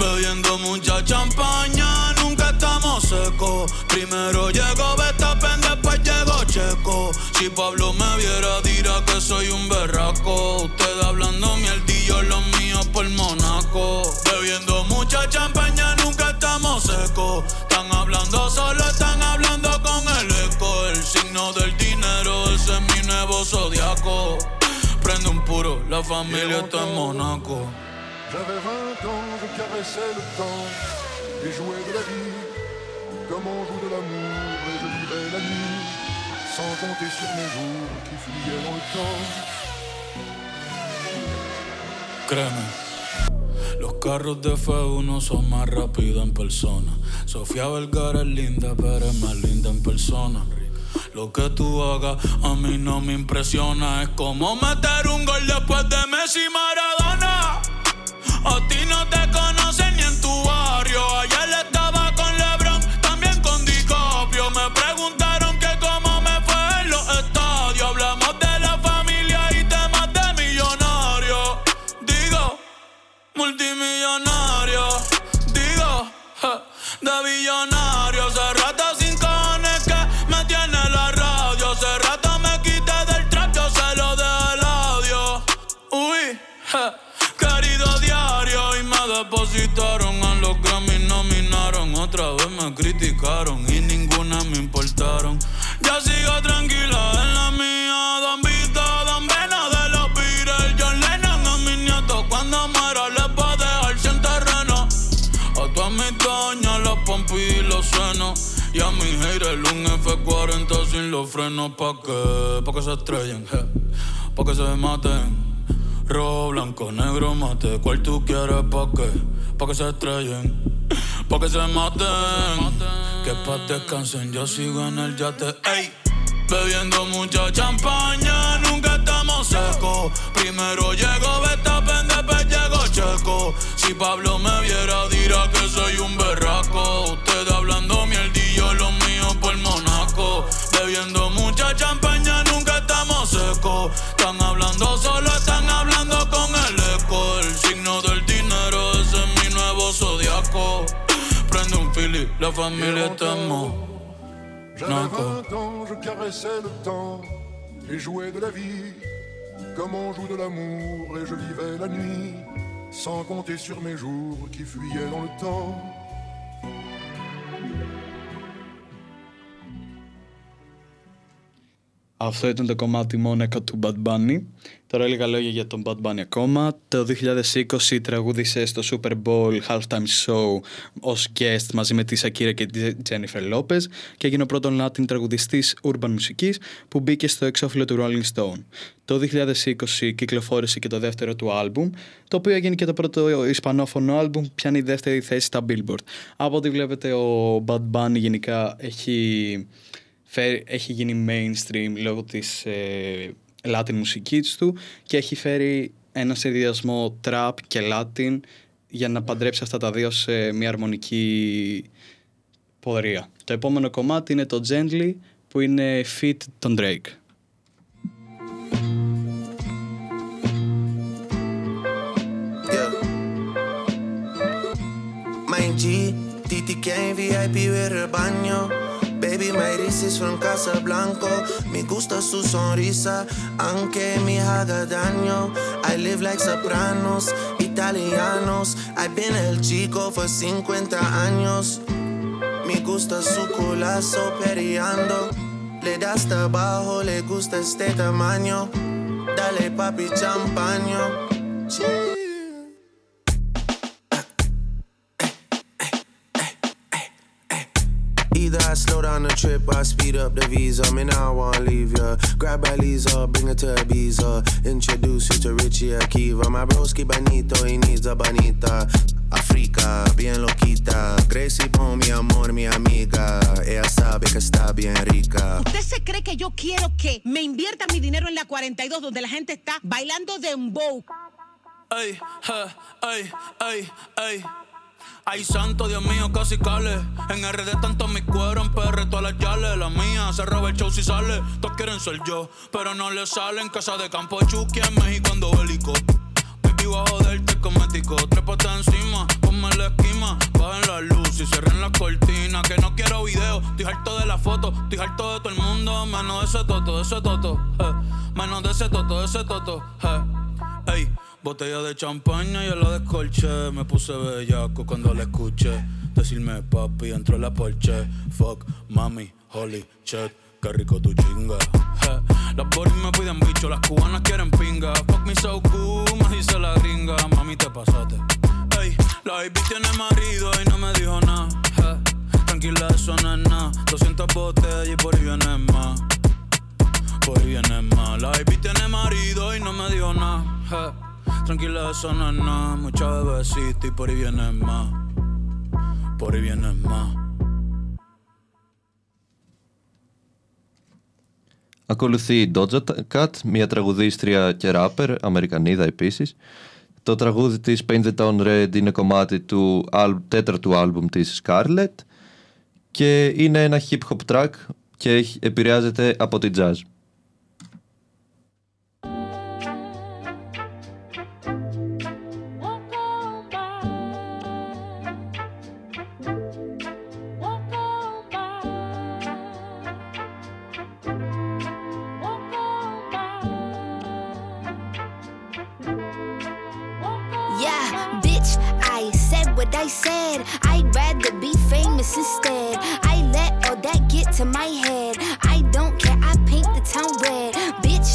Bebiendo mucha champaña, nunca estamos secos. Primero llegó Verstappen, después llegó Checo. Si Pablo me viera dirá que soy un berraco. Ustedes hablando mierdillo, los míos por Monaco. Bebiendo mucha champaña, nunca estamos secos. Están hablando solo, están hablando con el eco. El signo del dinero, ese es mi nuevo zodiaco. Prende un puro, la familia está en Monaco. J'avais 20 ans, je caressais le temps et jouais de la vie comme on joue de l'amour. Et je vivais la nuit sans compter sur mes jours qui fuyaient dans le temps. Créeme, los carros de F1 son más rápidos en persona. Sofía Vergara es linda, pero es más linda en persona. Lo que tú hagas a mí no me impresiona. Es como meter un gol después de Messi y Maradona. A ti no te conocen ni en tu barrio. Ayer estaba con LeBron, también con DiCaprio. Me preguntaron que cómo me fue en los estadios. Hablamos de la familia y temas de millonario. Digo, multimillonario. Digo, de billonario. Hace rato sin cojones que me tiene la radio. Hace rato me quité del trap, yo se lo dejé el audio. Uy, querido diario, y me depositaron a los Grammys, nominaron. Otra vez me criticaron y ninguna me importaron. Ya sigo tranquila en la mía, Don Vito, Don Vena de los Beatles. John Lennon a mis nietos cuando muera les va a dejar sin terreno. A todas mis doñas, los pompis y los senos. Y a mis haters un F40 sin los frenos. Pa' que se estrellen, pa' que se maten. Rojo, blanco, negro, mate, cuál tú quieres, pa' que se estrellen, pa' que se maten, que pa' descansen, yo sigo en el yate, ey. Bebiendo mucha champaña, nunca estamos secos, primero llegó Verstappen, después llegó Checo, si Pablo me viera dirá que soy un berraco, ustedes hablando mierdillo, los míos por Monaco, bebiendo mucha champaña, nunca estamos secos, están hablando solo, están hablando con el eco, el signo del dinero, ese es mi nuevo zodiaco, prende un fili, la familia está en mo. J'avais 20 ans, je caressais le temps et jouais de la vie comme on joue de l'amour et je vivais la nuit sans compter sur mes jours qui fuyaient dans le temps. Αυτό ήταν το κομμάτι Monaco του Bad Bunny. Τώρα λίγα λόγια για τον Bad Bunny ακόμα. Το 2020 τραγούδισε στο Super Bowl Halftime Show ως guest μαζί με τη Σακύρα και τη Jennifer Lopez και έγινε ο πρώτος Latin τραγουδιστής urban μουσικής που μπήκε στο εξώφυλλο του Rolling Stone. Το 2020 κυκλοφόρησε και το δεύτερο του άλμπουμ, το οποίο έγινε και το πρώτο ισπανόφωνο άλμπουμ, πιάνει η δεύτερη θέση στα Billboard. Από ό,τι βλέπετε, ο Bad Bunny γενικά έχει γίνει mainstream λόγω της Latin μουσικής του και έχει φέρει ένα συνδυασμό trap και Latin για να παντρέψει αυτά τα δύο σε μια αρμονική πορεία. Το επόμενο κομμάτι είναι το Gently που είναι feat τον Drake. G, TTK en VIP de rebaño. Baby, my wrist is from Casablanca. Me gusta su sonrisa, aunque me haga daño. I live like Sopranos, italianos. I've been el chico for 50 años. Me gusta su culazo periando. Le das trabajo, le gusta este tamaño. Dale papi champaño. I slow down the trip, I speed up the visa. Man, I wanna leave ya. Grab by Lisa, bring her to Ibiza. Introduce you to Richie Akiva. My broski bonito, he needs a bonita. Africa, bien loquita. Gracie con mi amor, mi amiga. Ella sabe que está bien rica. ¿Usted se cree que yo quiero que me invierta mi dinero en la 42 donde la gente está bailando dembow? Ay, ay, ay, ay. Ay, santo, Dios mío, casi cale. En RD tanto mi cuero, en PR todas las yales. La mía se roba el show si sale. Todos quieren ser yo, pero no le salen. Casa de campo, Chucky, en México ando bélico. Baby, voy a joderte el cosmético. Trépate encima, ponme la esquima. Bajen la luz y cierren las cortinas. Que no quiero video, estoy harto de la foto. Estoy harto de todo el mundo, menos de ese toto, de ese toto, menos de ese toto, de ese toto, Ey. Botella de champaña, yo la descolché. Me puse bellaco cuando la escuché. Decirme papi, entró la Porsche. Fuck, mami, holy shit. Qué rico tu chinga. Las boris me piden bicho, las cubanas quieren pinga. Fuck me so cool, me dice la gringa. Mami, te pasaste. Ey, la baby tiene marido y no me dijo nada. Tranquila, eso no es nada. 200 botellas y por ahí viene más. Por ahí viene más. La baby tiene marido y no me dijo nada. Tranquila, eso no es nada, mucha bebecita y por ahí viene más. Por ahí viene más. Ακολουθεί η Doja Cat, μια τραγουδίστρια και rapper, Αμερικανίδα επίσης. Το τραγούδι της Paint the Town Red είναι κομμάτι του τέταρτου άλμπουμ της Scarlett και είναι ένα hip hop track και επηρεάζεται από τη jazz. I said I'd rather be famous instead. I let all that get to my head. I don't care, I paint the town red. Bitch,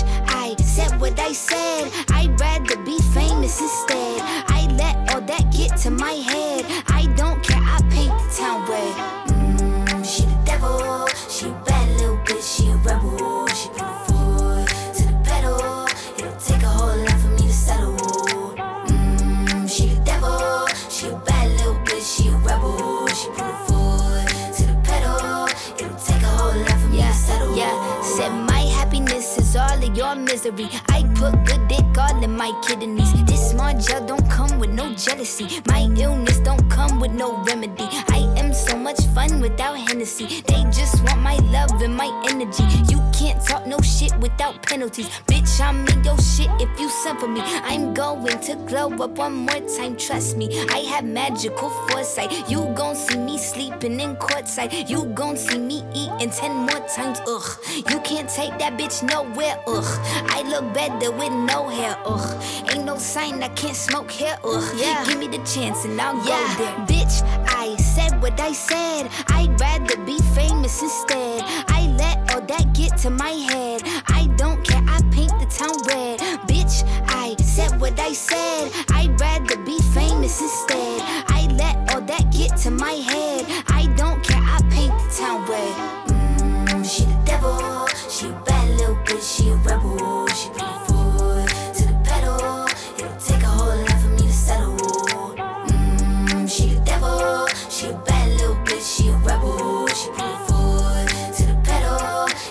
I said what I said. I'd rather be famous instead. I let all that get to my head. I don't care, I paint the town red. She the devil. She a bad little bitch, she a rebel. She put the foot to the pedal. It'll take a whole lot for me to settle. She the devil. She a bad little bitch, she a rebel. She put her foot to the pedal. It'll take a whole lot for me to settle. Yeah, said my happiness is all of your misery. I put good dick all in my kidneys. This small gel don't come with no jealousy. My illness don't come with no remedy. I am so much fun without Hennessy. They just want my love and my energy. You can't talk no shit without penalties. Bitch, I'm in your shit if you send for me. I'm going to glow up one more time, trust me. I have magical foresight. You gon' see me sleeping in courtside. You gon' see me eating 10 more times. Ugh, you can't take that bitch nowhere. Ugh, I look better with no hair. Ugh, ain't no sign I can't smoke hair. Ugh, yeah. Give me the chance and I'll go there. Bitch, I said what I said. I'd rather be famous instead. I let all that get to my head. I don't care, I paint the town red. Bitch, I said what I said. I'd rather be famous instead. I let all that get to my head. I don't care, I paint the town red. She the devil. She a bad little bitch, she a rebel. She put her foot to the pedal. It'll take a whole lot for me to settle. She the devil. She a bad little bitch, she a rebel. She put her foot to the pedal.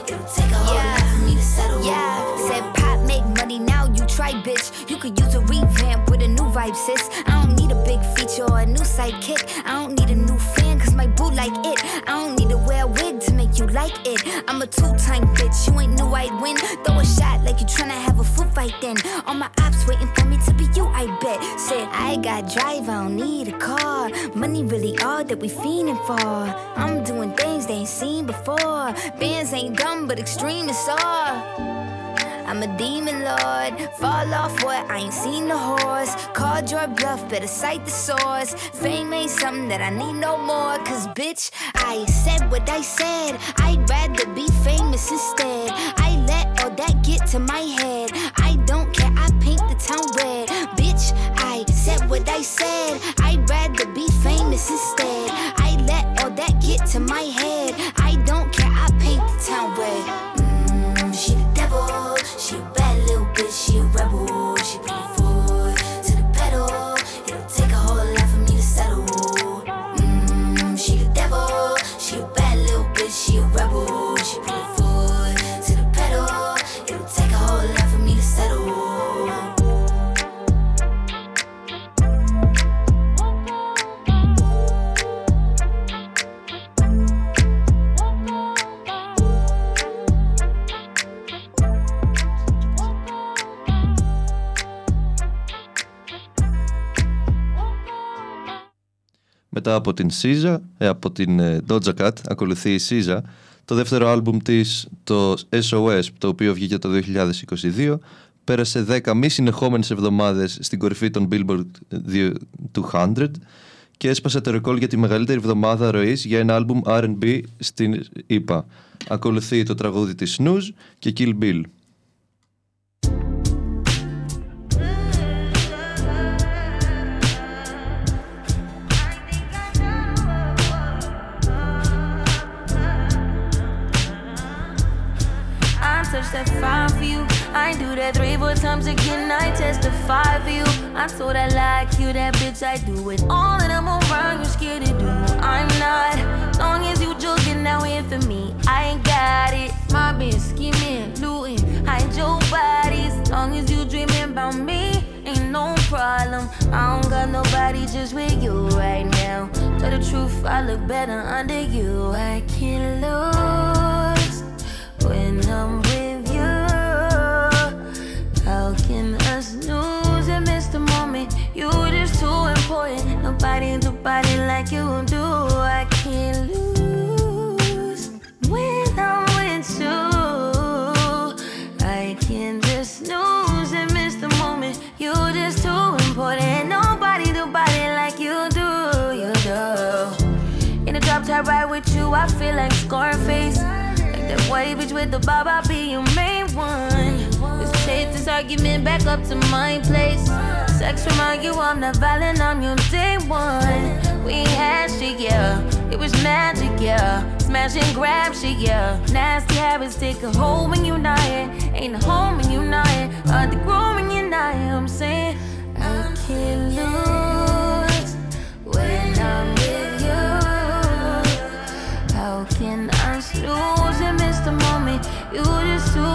It'll take a whole lot for me to settle. Yeah, said pop make money, now you try, bitch. You could use a revamp with a new vibe, sis. I don't need a big feature or a new sidekick. I don't need a new fan, cause my boo like it. I don't need to wear a wig to make you like it. I'm a two-time bitch, you ain't knew I'd win. Throw a shot like you tryna have a foot fight then. All my ops waiting for me to be you, I bet. Said I got drive, I don't need a car. Money really all that we fiending for. I'm doing things they ain't seen before. Bands ain't dumb, but extreme is all. I'm a demon lord, fall off what, I ain't seen the horse. Called your bluff, better cite the source. Fame ain't something that I need no more. Cause bitch, I said what I said. I'd rather be famous instead. I let all that get to my head. I don't care, I paint the town red. Bitch, I said what I said. I'd rather be famous instead. I let all that get to my head. I don't care, I paint the town red. She the devil, she a bad little bitch, she a rebel. She put her foot to the pedal, it'll take a whole lot for me to settle. She the devil, she a bad little bitch, she a rebel. She put her foot to the pedal, it'll take a whole lot for me to settle. Μετά από την SZA, από την Doja Cat, ακολουθεί η SZA, το δεύτερο άλμπουμ της, το SOS, το οποίο βγήκε το 2022, πέρασε 10 μη συνεχόμενες εβδομάδες στην κορυφή των Billboard 200 και έσπασε το ρεκόρ για τη μεγαλύτερη εβδομάδα ροής για ένα άλμπουμ R&B στην ΗΠΑ. Ακολουθεί το τραγούδι της Snooze και Kill Bill. That fine for you. I do that 3-4 times again. I testify for you. I told I like you, that bitch. I do it all that I'm around. You scared to do. I'm not. Long as you joking, now in for me. I ain't got it. My bitch scheming, looting, hide your bodies. Long as you dreaming about me, ain't no problem. I don't got nobody just with you right now. Tell the truth, I look better under you. I can't lose when I'm with. How can us lose and miss the moment? You just too important. Nobody like you do. I can't lose when I'm with you. I can just snooze and miss the moment. You just too important. Nobody like you do. You do. In a drop top ride with you, I feel like Scarface. Like that white bitch with the bob, I'll be your main one. Let's take this argument back up to my place. Sex remind you I'm not violent, I'm your day one. We had shit, yeah, it was magic, yeah. Smash and grab shit, yeah. Nasty habits take a hold when you're not here. Ain't a home when you're not here. Hard to grow when you're not here, I'm saying I can't lose when I'm with you. How can I lose and miss the moment? You just too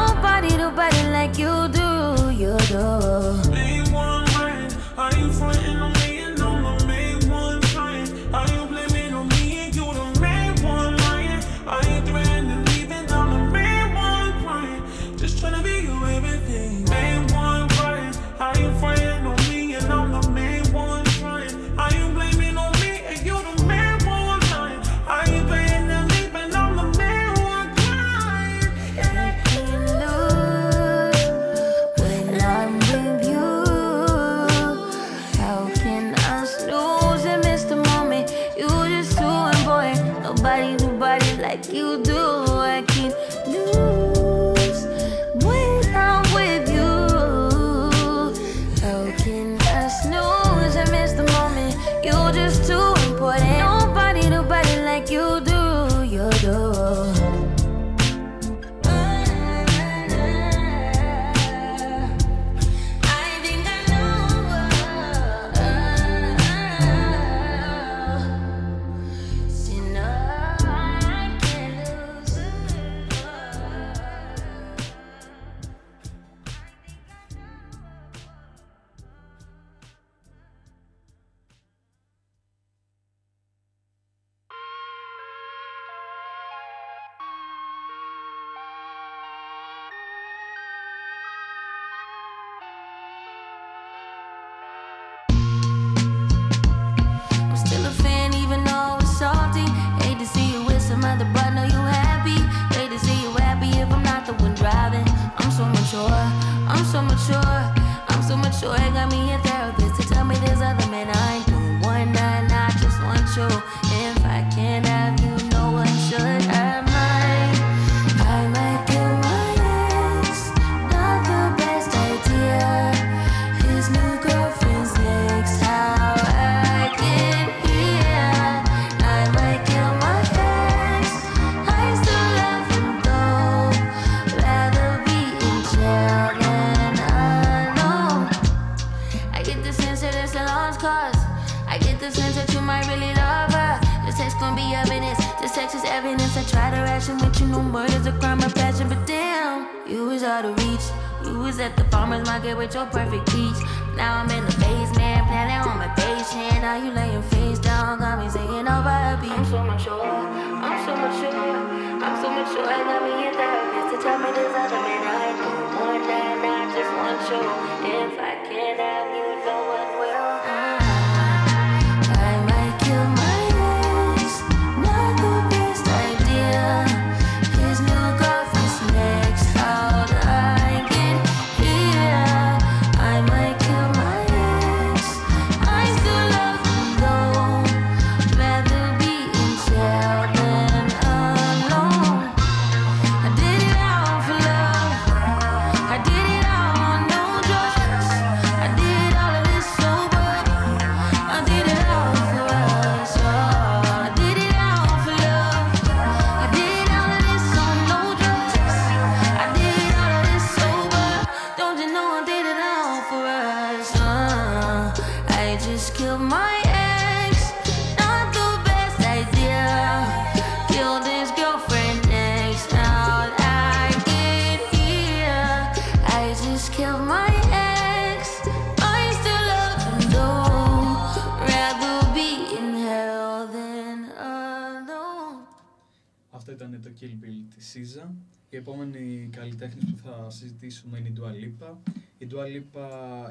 Nobody do body like you do. You do. Make one right. Are you fronting on me and I'm the make one right? Are you blaming on me and you the make nobody who body like you do. I can't lose when I'm with you. How can I snooze and miss the moment? You're just too important. Nobody, nobody like you do. You do. Kill Bill της SZA. Η επόμενη καλλιτέχνη που θα συζητήσουμε είναι η Dua Lipa. Η Dua Lipa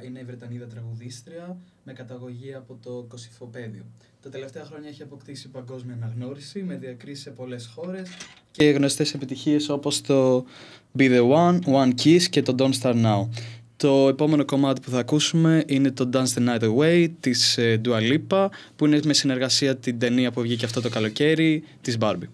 είναι η Βρετανίδα τραγουδίστρια με καταγωγή από το Κωσυφοπαίδιο. Τα τελευταία χρόνια έχει αποκτήσει παγκόσμια αναγνώριση με διακρίσεις σε πολλές χώρες και γνωστές επιτυχίες όπως το Be The One, One Kiss και το Don't Start Now. Το επόμενο κομμάτι που θα ακούσουμε είναι το Dance The Night Away της Dua Lipa, που είναι με συνεργασία την ταινία που βγήκε αυτό το καλοκαίρι της Barbie.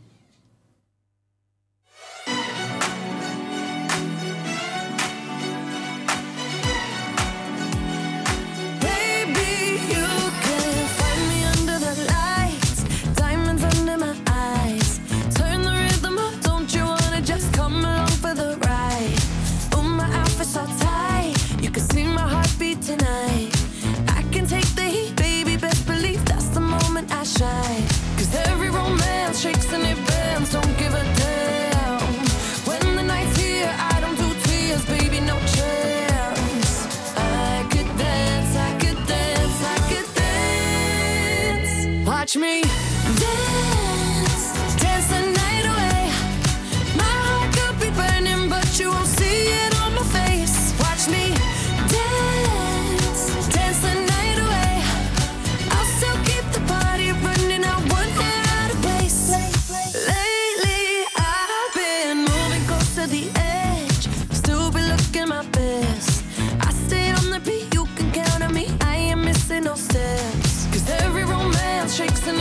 Watch me.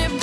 And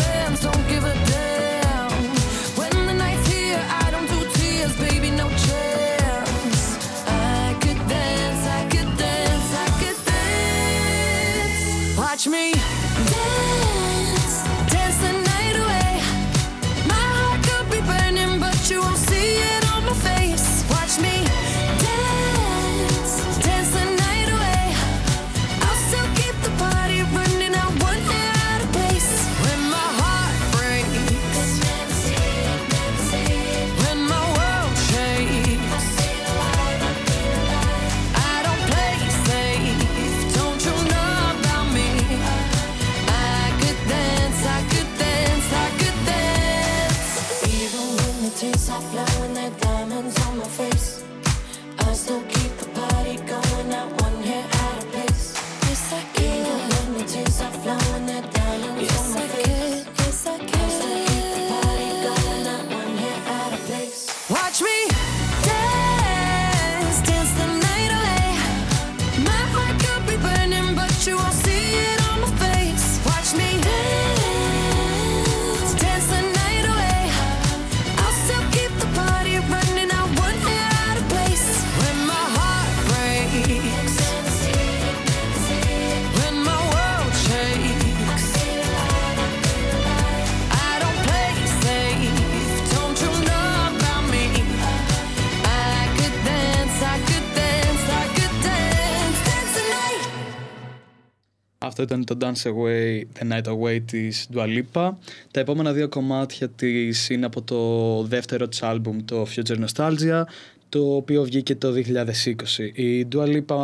Αυτό ήταν το Dance Away, The Night Away της Dua Lipa. Τα επόμενα δύο κομμάτια της είναι από το δεύτερο της άλμπουμ, το Future Nostalgia, το οποίο βγήκε το 2020. Η Dua Lipa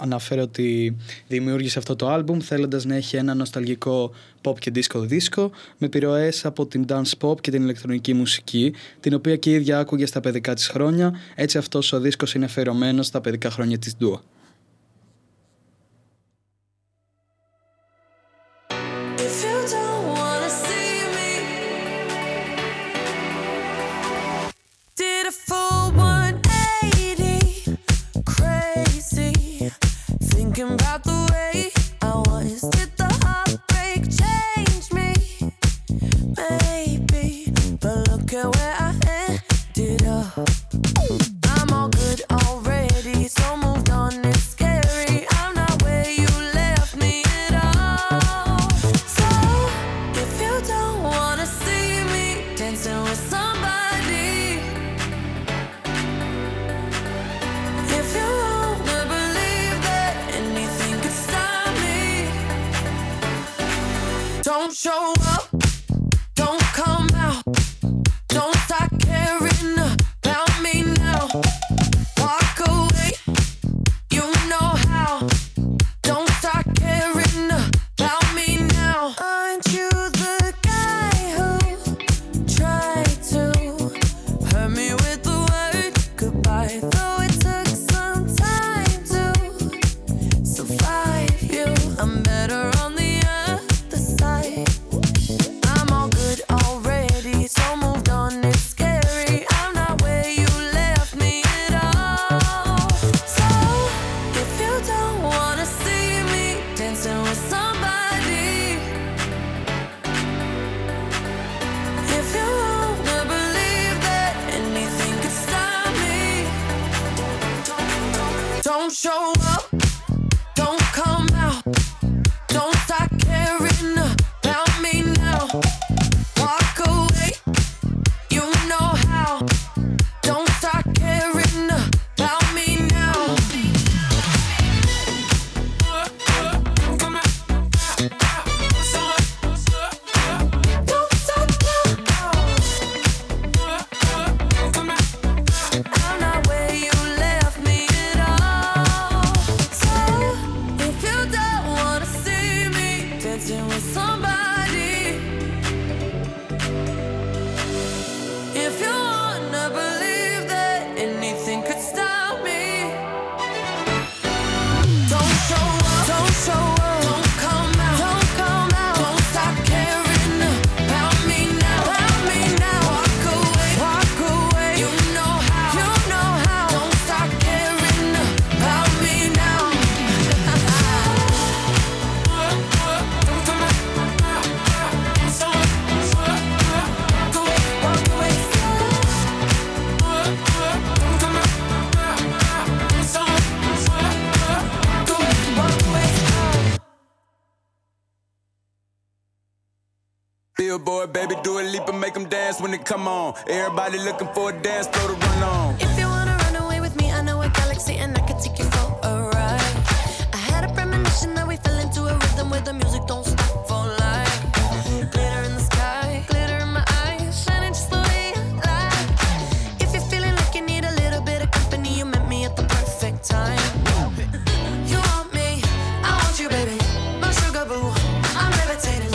αναφέρει ότι δημιούργησε αυτό το άλμπουμ θέλοντας να έχει ένα νοσταλγικό pop και disco-disco με επιρροές από την dance pop και την ηλεκτρονική μουσική, την οποία και η ίδια άκουγε στα παιδικά της χρόνια. Έτσι αυτός ο δίσκος είναι αφιερωμένος στα παιδικά χρόνια της Dua. About the way I was, did the heartbreak change me? Maybe, but look at where I ended up. I'm all good already, so moved on, it's scary. I'm not where you left me at all. So, if you don't wanna see me dancing with somebody, if you wanna believe don't show up, don't come out, don't start caring about me now. Walk away, you know how. Don't start caring about me now. Aren't you the guy who tried to hurt me with the word goodbye? Though it took some time to survive you, I'm better on the show up, don't come out, don't start caring about me now. Walk away, you know how. Don't start caring about me now. Don't start caring. I'm not where you left me. Boy, baby, do a leap and make them dance when they come on. Everybody looking for a dance floor to run on. If you wanna run away with me, I know a galaxy and I can take you for a ride. I had a premonition that we fell into a rhythm where the music don't stop for life. Glitter in the sky, glitter in my eyes, shining just the way I like. If you're feeling like you need a little bit of company, you met me at the perfect time. You want me, I want you, baby, my sugar boo, I'm levitating.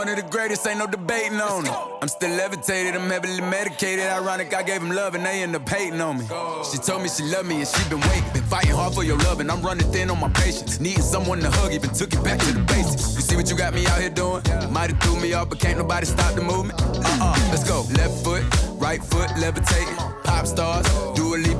One of the greatest, ain't no debating on it. I'm still levitated, I'm heavily medicated. Ironic, I gave him love and they end up hating on me. She told me she loved me and she been waiting. Been fighting hard for your love and I'm running thin on my patience. Needing someone to hug, even took it back to the basics. You see what you got me out here doing? Might have threw me off, but can't nobody stop the movement. Let's go. Left foot, right foot, levitating. Pop stars, Dua Lipa.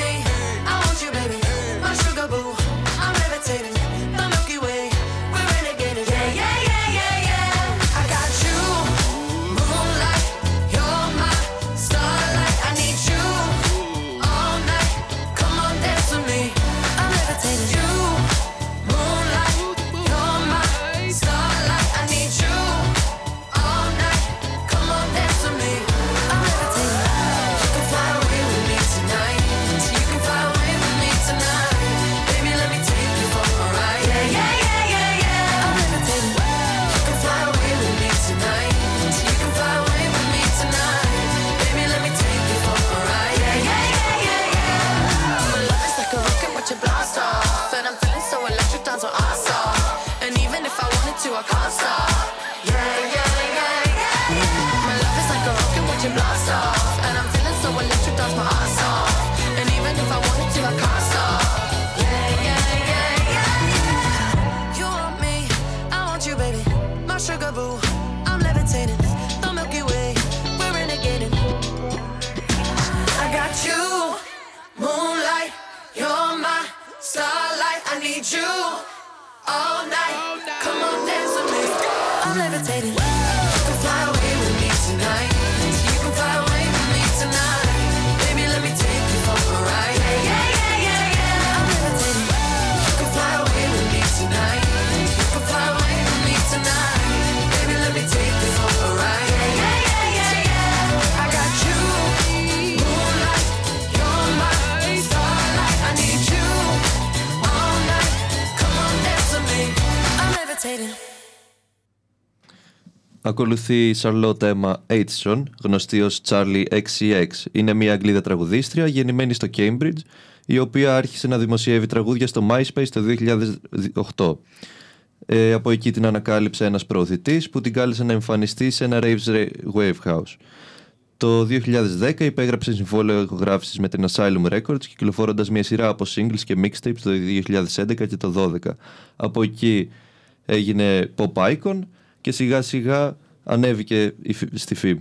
me, I want you, baby. My sugar boo, I'm levitating. Ακολουθεί η Σαρλότα Έμα Έιτσον, γνωστή ως Charlie XCX. Είναι μια Αγγλίδα τραγουδίστρια γεννημένη στο Cambridge, η οποία άρχισε να δημοσιεύει τραγούδια στο MySpace το 2008. Από εκεί την ανακάλυψε ένας προωθητής που την κάλεσε να εμφανιστεί σε ένα Rave's Wave House. Το 2010 υπέγραψε συμφόλαιο ηχογράφησης με την Asylum Records, κυκλοφορώντας μια σειρά από singles και mixtapes το 2011 και το 2012. Από εκεί έγινε pop icon και σιγά σιγά ανέβηκε στη φήμη.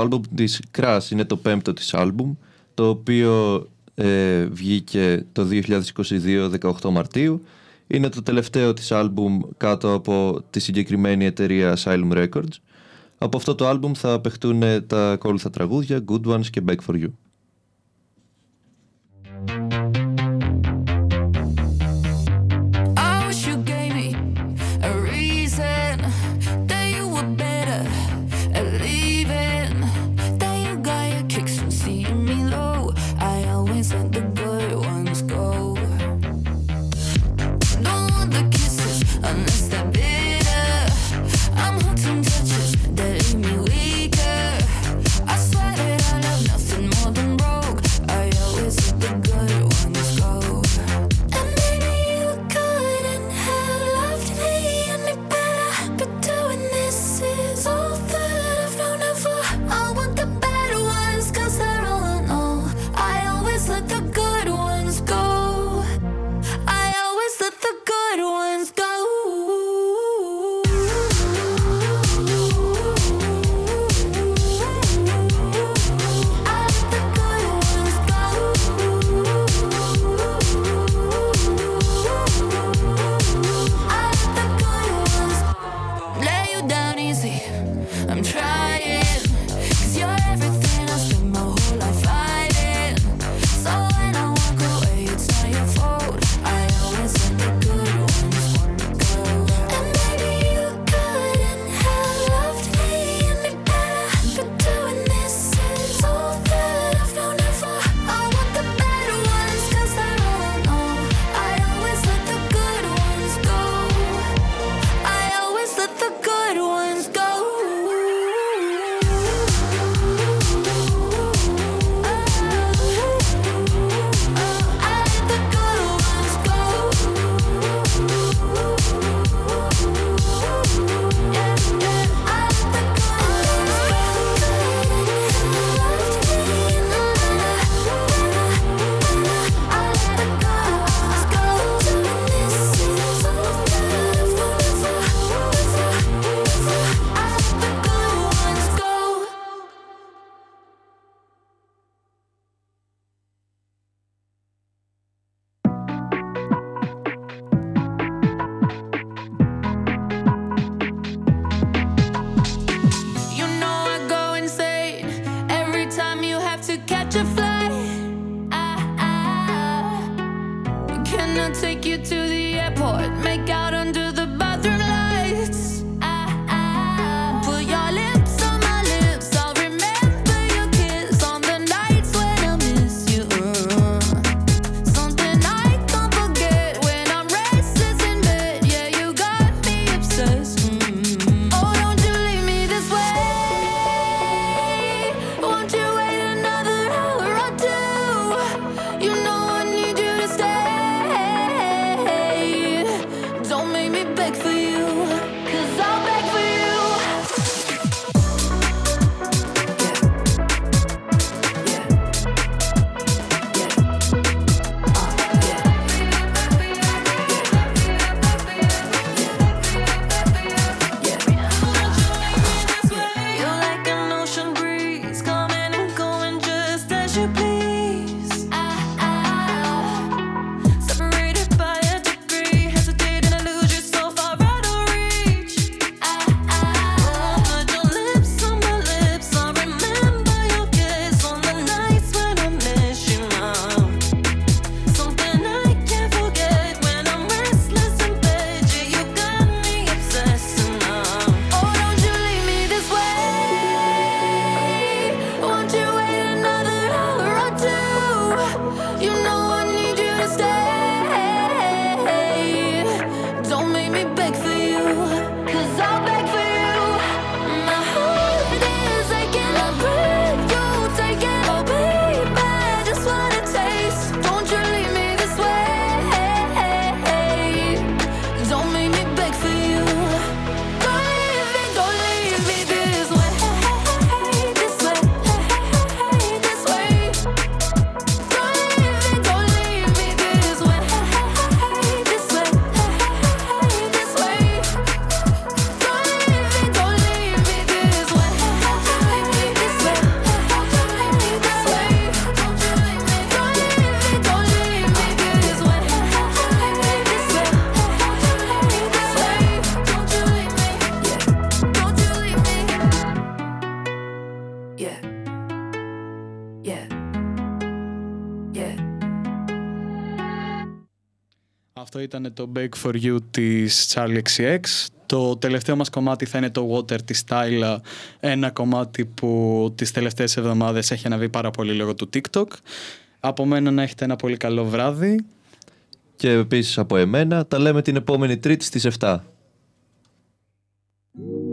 το άλμπουμ της Crash είναι το πέμπτο της άλμπουμ, το οποίο βγήκε το 2022 18 Μαρτίου. Είναι το τελευταίο της άλμπουμ κάτω από τη συγκεκριμένη εταιρεία Asylum Records. Από αυτό το άλμπουμ θα παιχτούν τα ακόλουθα τραγούδια Good Ones και Back For You. Αυτό ήταν το Bake For You της Charlie XCX. Το τελευταίο μας κομμάτι θα είναι το Water της Tyla, ένα κομμάτι που τις τελευταίες εβδομάδες έχει αναβεί πάρα πολύ λόγω του TikTok. Από μένα να έχετε ένα πολύ καλό βράδυ. Και επίσης από εμένα, τα λέμε την επόμενη Τρίτη στις 7.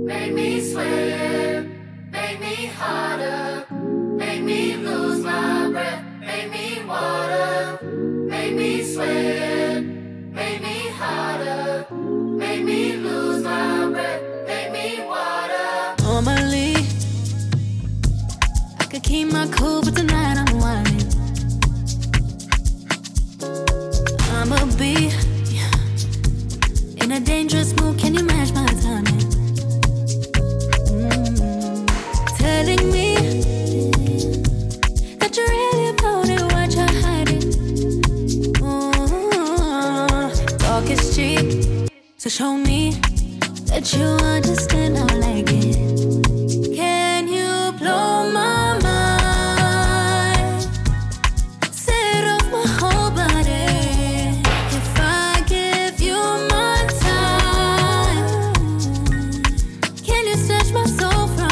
Make me sweat, make me harder, make me lose my breath, make me water, make me sweat, make me harder, make me lose my breath, make me water. Normally, I could keep my cool, but tonight I'm whining. I'm a bee in a dangerous mood, can you match my timing? Telling me that you're really about it, what you're hiding. Ooh, talk is cheap, so show me that you understand. I like it. Can you blow my mind? Set off my whole body. If I give you my time, can you snatch my soul from?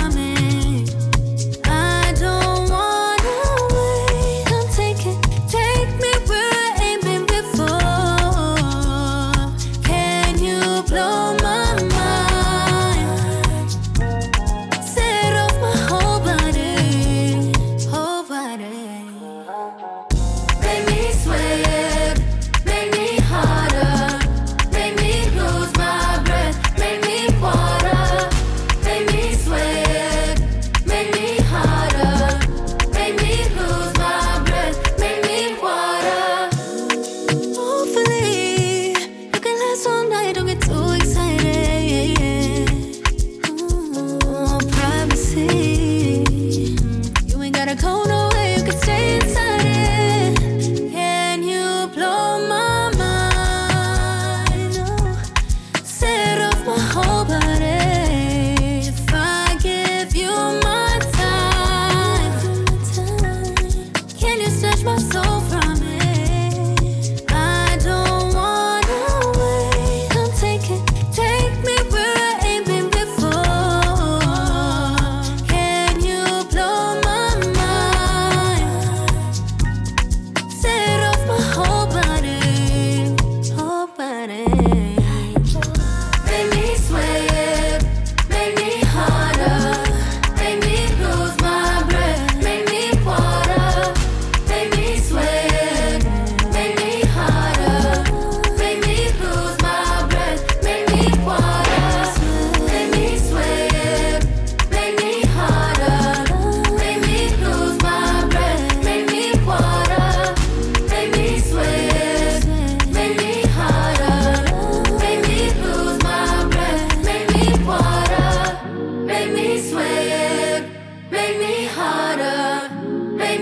Make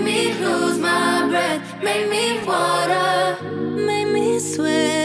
me water, make me sweat.